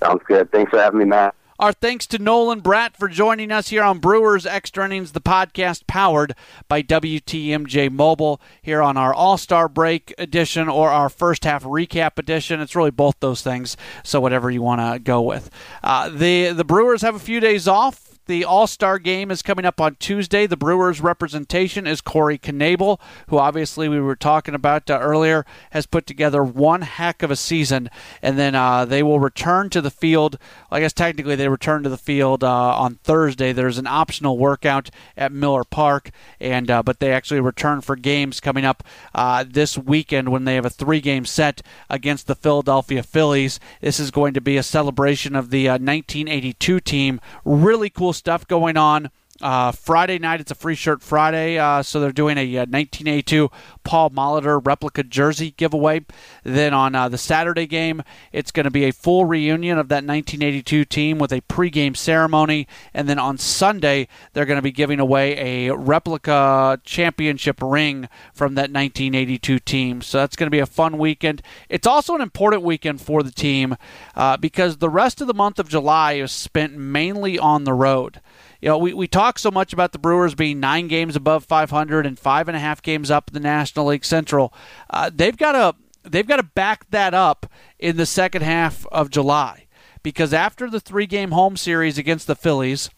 Sounds good. Thanks for having me, Matt. Our thanks to Nolan Bratt for joining us here on Brewers Extra Innings, the podcast powered by W T M J Mobile here on our All-Star Break edition or our first half recap edition. It's really both those things, so whatever you want to go with. Uh, the, the Brewers have a few days off. The All-Star game is coming up on Tuesday. The Brewers' representation is Corey Knebel, who obviously we were talking about uh, earlier, has put together one heck of a season. And then uh, they will return to the field. I guess technically they return to the field uh, on Thursday. There's an optional workout at Miller Park, and uh, but they actually return for games coming up uh, this weekend when they have a three-game set against the Philadelphia Phillies. This is going to be a celebration of the uh, nineteen eighty-two team. Really cool stuff going on. Uh, Friday night, it's a Free Shirt Friday, uh, so they're doing a uh, nineteen eighty-two Paul Molitor replica jersey giveaway. Then on uh, the Saturday game, it's going to be a full reunion of that nineteen eighty-two team with a pregame ceremony. And then on Sunday, they're going to be giving away a replica championship ring from that nineteen eighty-two team. So that's going to be a fun weekend. It's also an important weekend for the team uh, because the rest of the month of July is spent mainly on the road. You know, we, we talk so much about the Brewers being nine games above five hundred and five and a half games up in the National League Central. Uh, they've got to they've got to back that up in the second half of July, because after the three-game home series against the Phillies,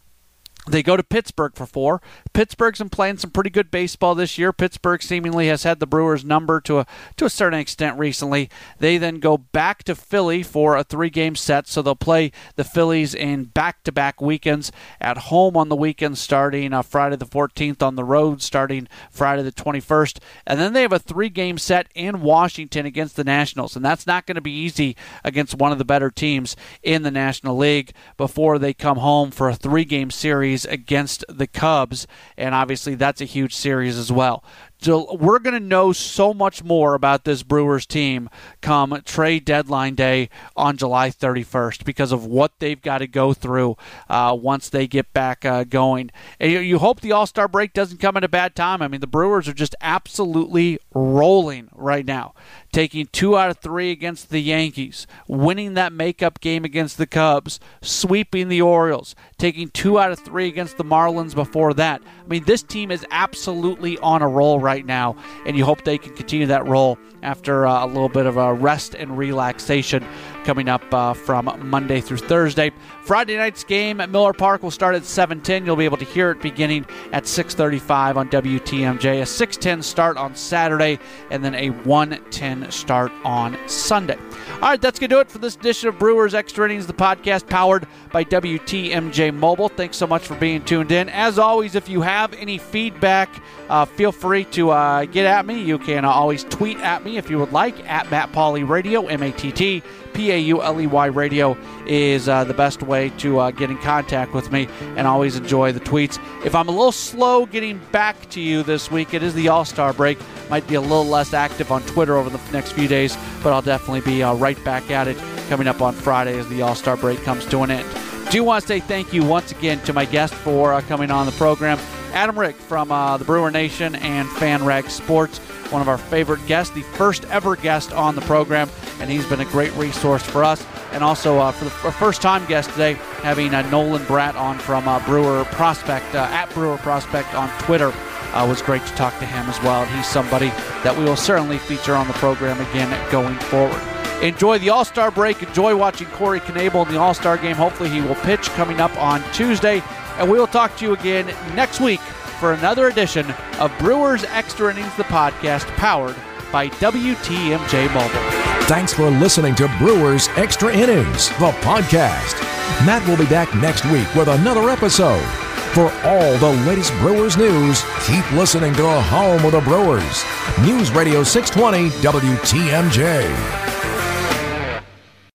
they go to Pittsburgh for four. Pittsburgh's been playing some pretty good baseball this year. Pittsburgh seemingly has had the Brewers' number to a to a certain extent recently. They then go back to Philly for a three-game set, so they'll play the Phillies in back-to-back weekends, at home on the weekend starting uh, Friday the fourteenth, on the road starting Friday the twenty-first. And then they have a three-game set in Washington against the Nationals, and that's not going to be easy against one of the better teams in the National League before they come home for a three-game series against the Cubs, and obviously that's a huge series as well. So we're going to know so much more about this Brewers team come trade deadline day on July thirty-first because of what they've got to go through uh, once they get back uh, going. And you, you hope the All-Star break doesn't come at a bad time. I mean, the Brewers are just absolutely rolling right now, taking two out of three against the Yankees, winning that makeup game against the Cubs, sweeping the Orioles, taking two out of three against the Marlins before that. I mean, this team is absolutely on a roll right now, and you hope they can continue that roll after uh, a little bit of a rest and relaxation coming up uh, from Monday through Thursday. Friday night's game at Miller Park will start at seven ten. You'll be able to hear it beginning at six thirty-five on W T M J. A six ten start on Saturday, and then a one ten start on Sunday. All right, that's going to do it for this edition of Brewers Extra Innings, the podcast powered by W T M J Mobile. Thanks so much for being tuned in. As always, if you have any feedback, uh, feel free to uh, get at me. You can always tweet at me if you would like, at Matt Pauley Radio, M A T T P A U L E Y Radio is uh, the best way to uh, get in contact with me, and always enjoy the tweets. If I'm a little slow getting back to you this week, it is the All-Star break. Might be a little less active on Twitter over the next few days, but I'll definitely be uh, right back at it coming up on Friday as the All-Star break comes to an end. Do want to say thank you once again to my guest for uh, coming on the program, Adam Rygg from uh, the Brewer Nation and FanRag Sports, one of our favorite guests, the first ever guest on the program, and he's been a great resource for us. And also uh, for the first-time guest today, having uh, Nolan Bratt on from uh, Brewer Prospect, uh, at Brewer Prospect on Twitter. Uh, it was great to talk to him as well, and he's somebody that we will certainly feature on the program again going forward. Enjoy the All-Star break. Enjoy watching Corey Knebel in the All-Star game. Hopefully he will pitch coming up on Tuesday. And we will talk to you again next week for another edition of Brewers Extra Innings, the podcast powered by W T M J Mobile. Thanks for listening to Brewers Extra Innings, the podcast. Matt will be back next week with another episode. For all the latest Brewers news, keep listening to A Home of the Brewers. News Radio six twenty W T M J.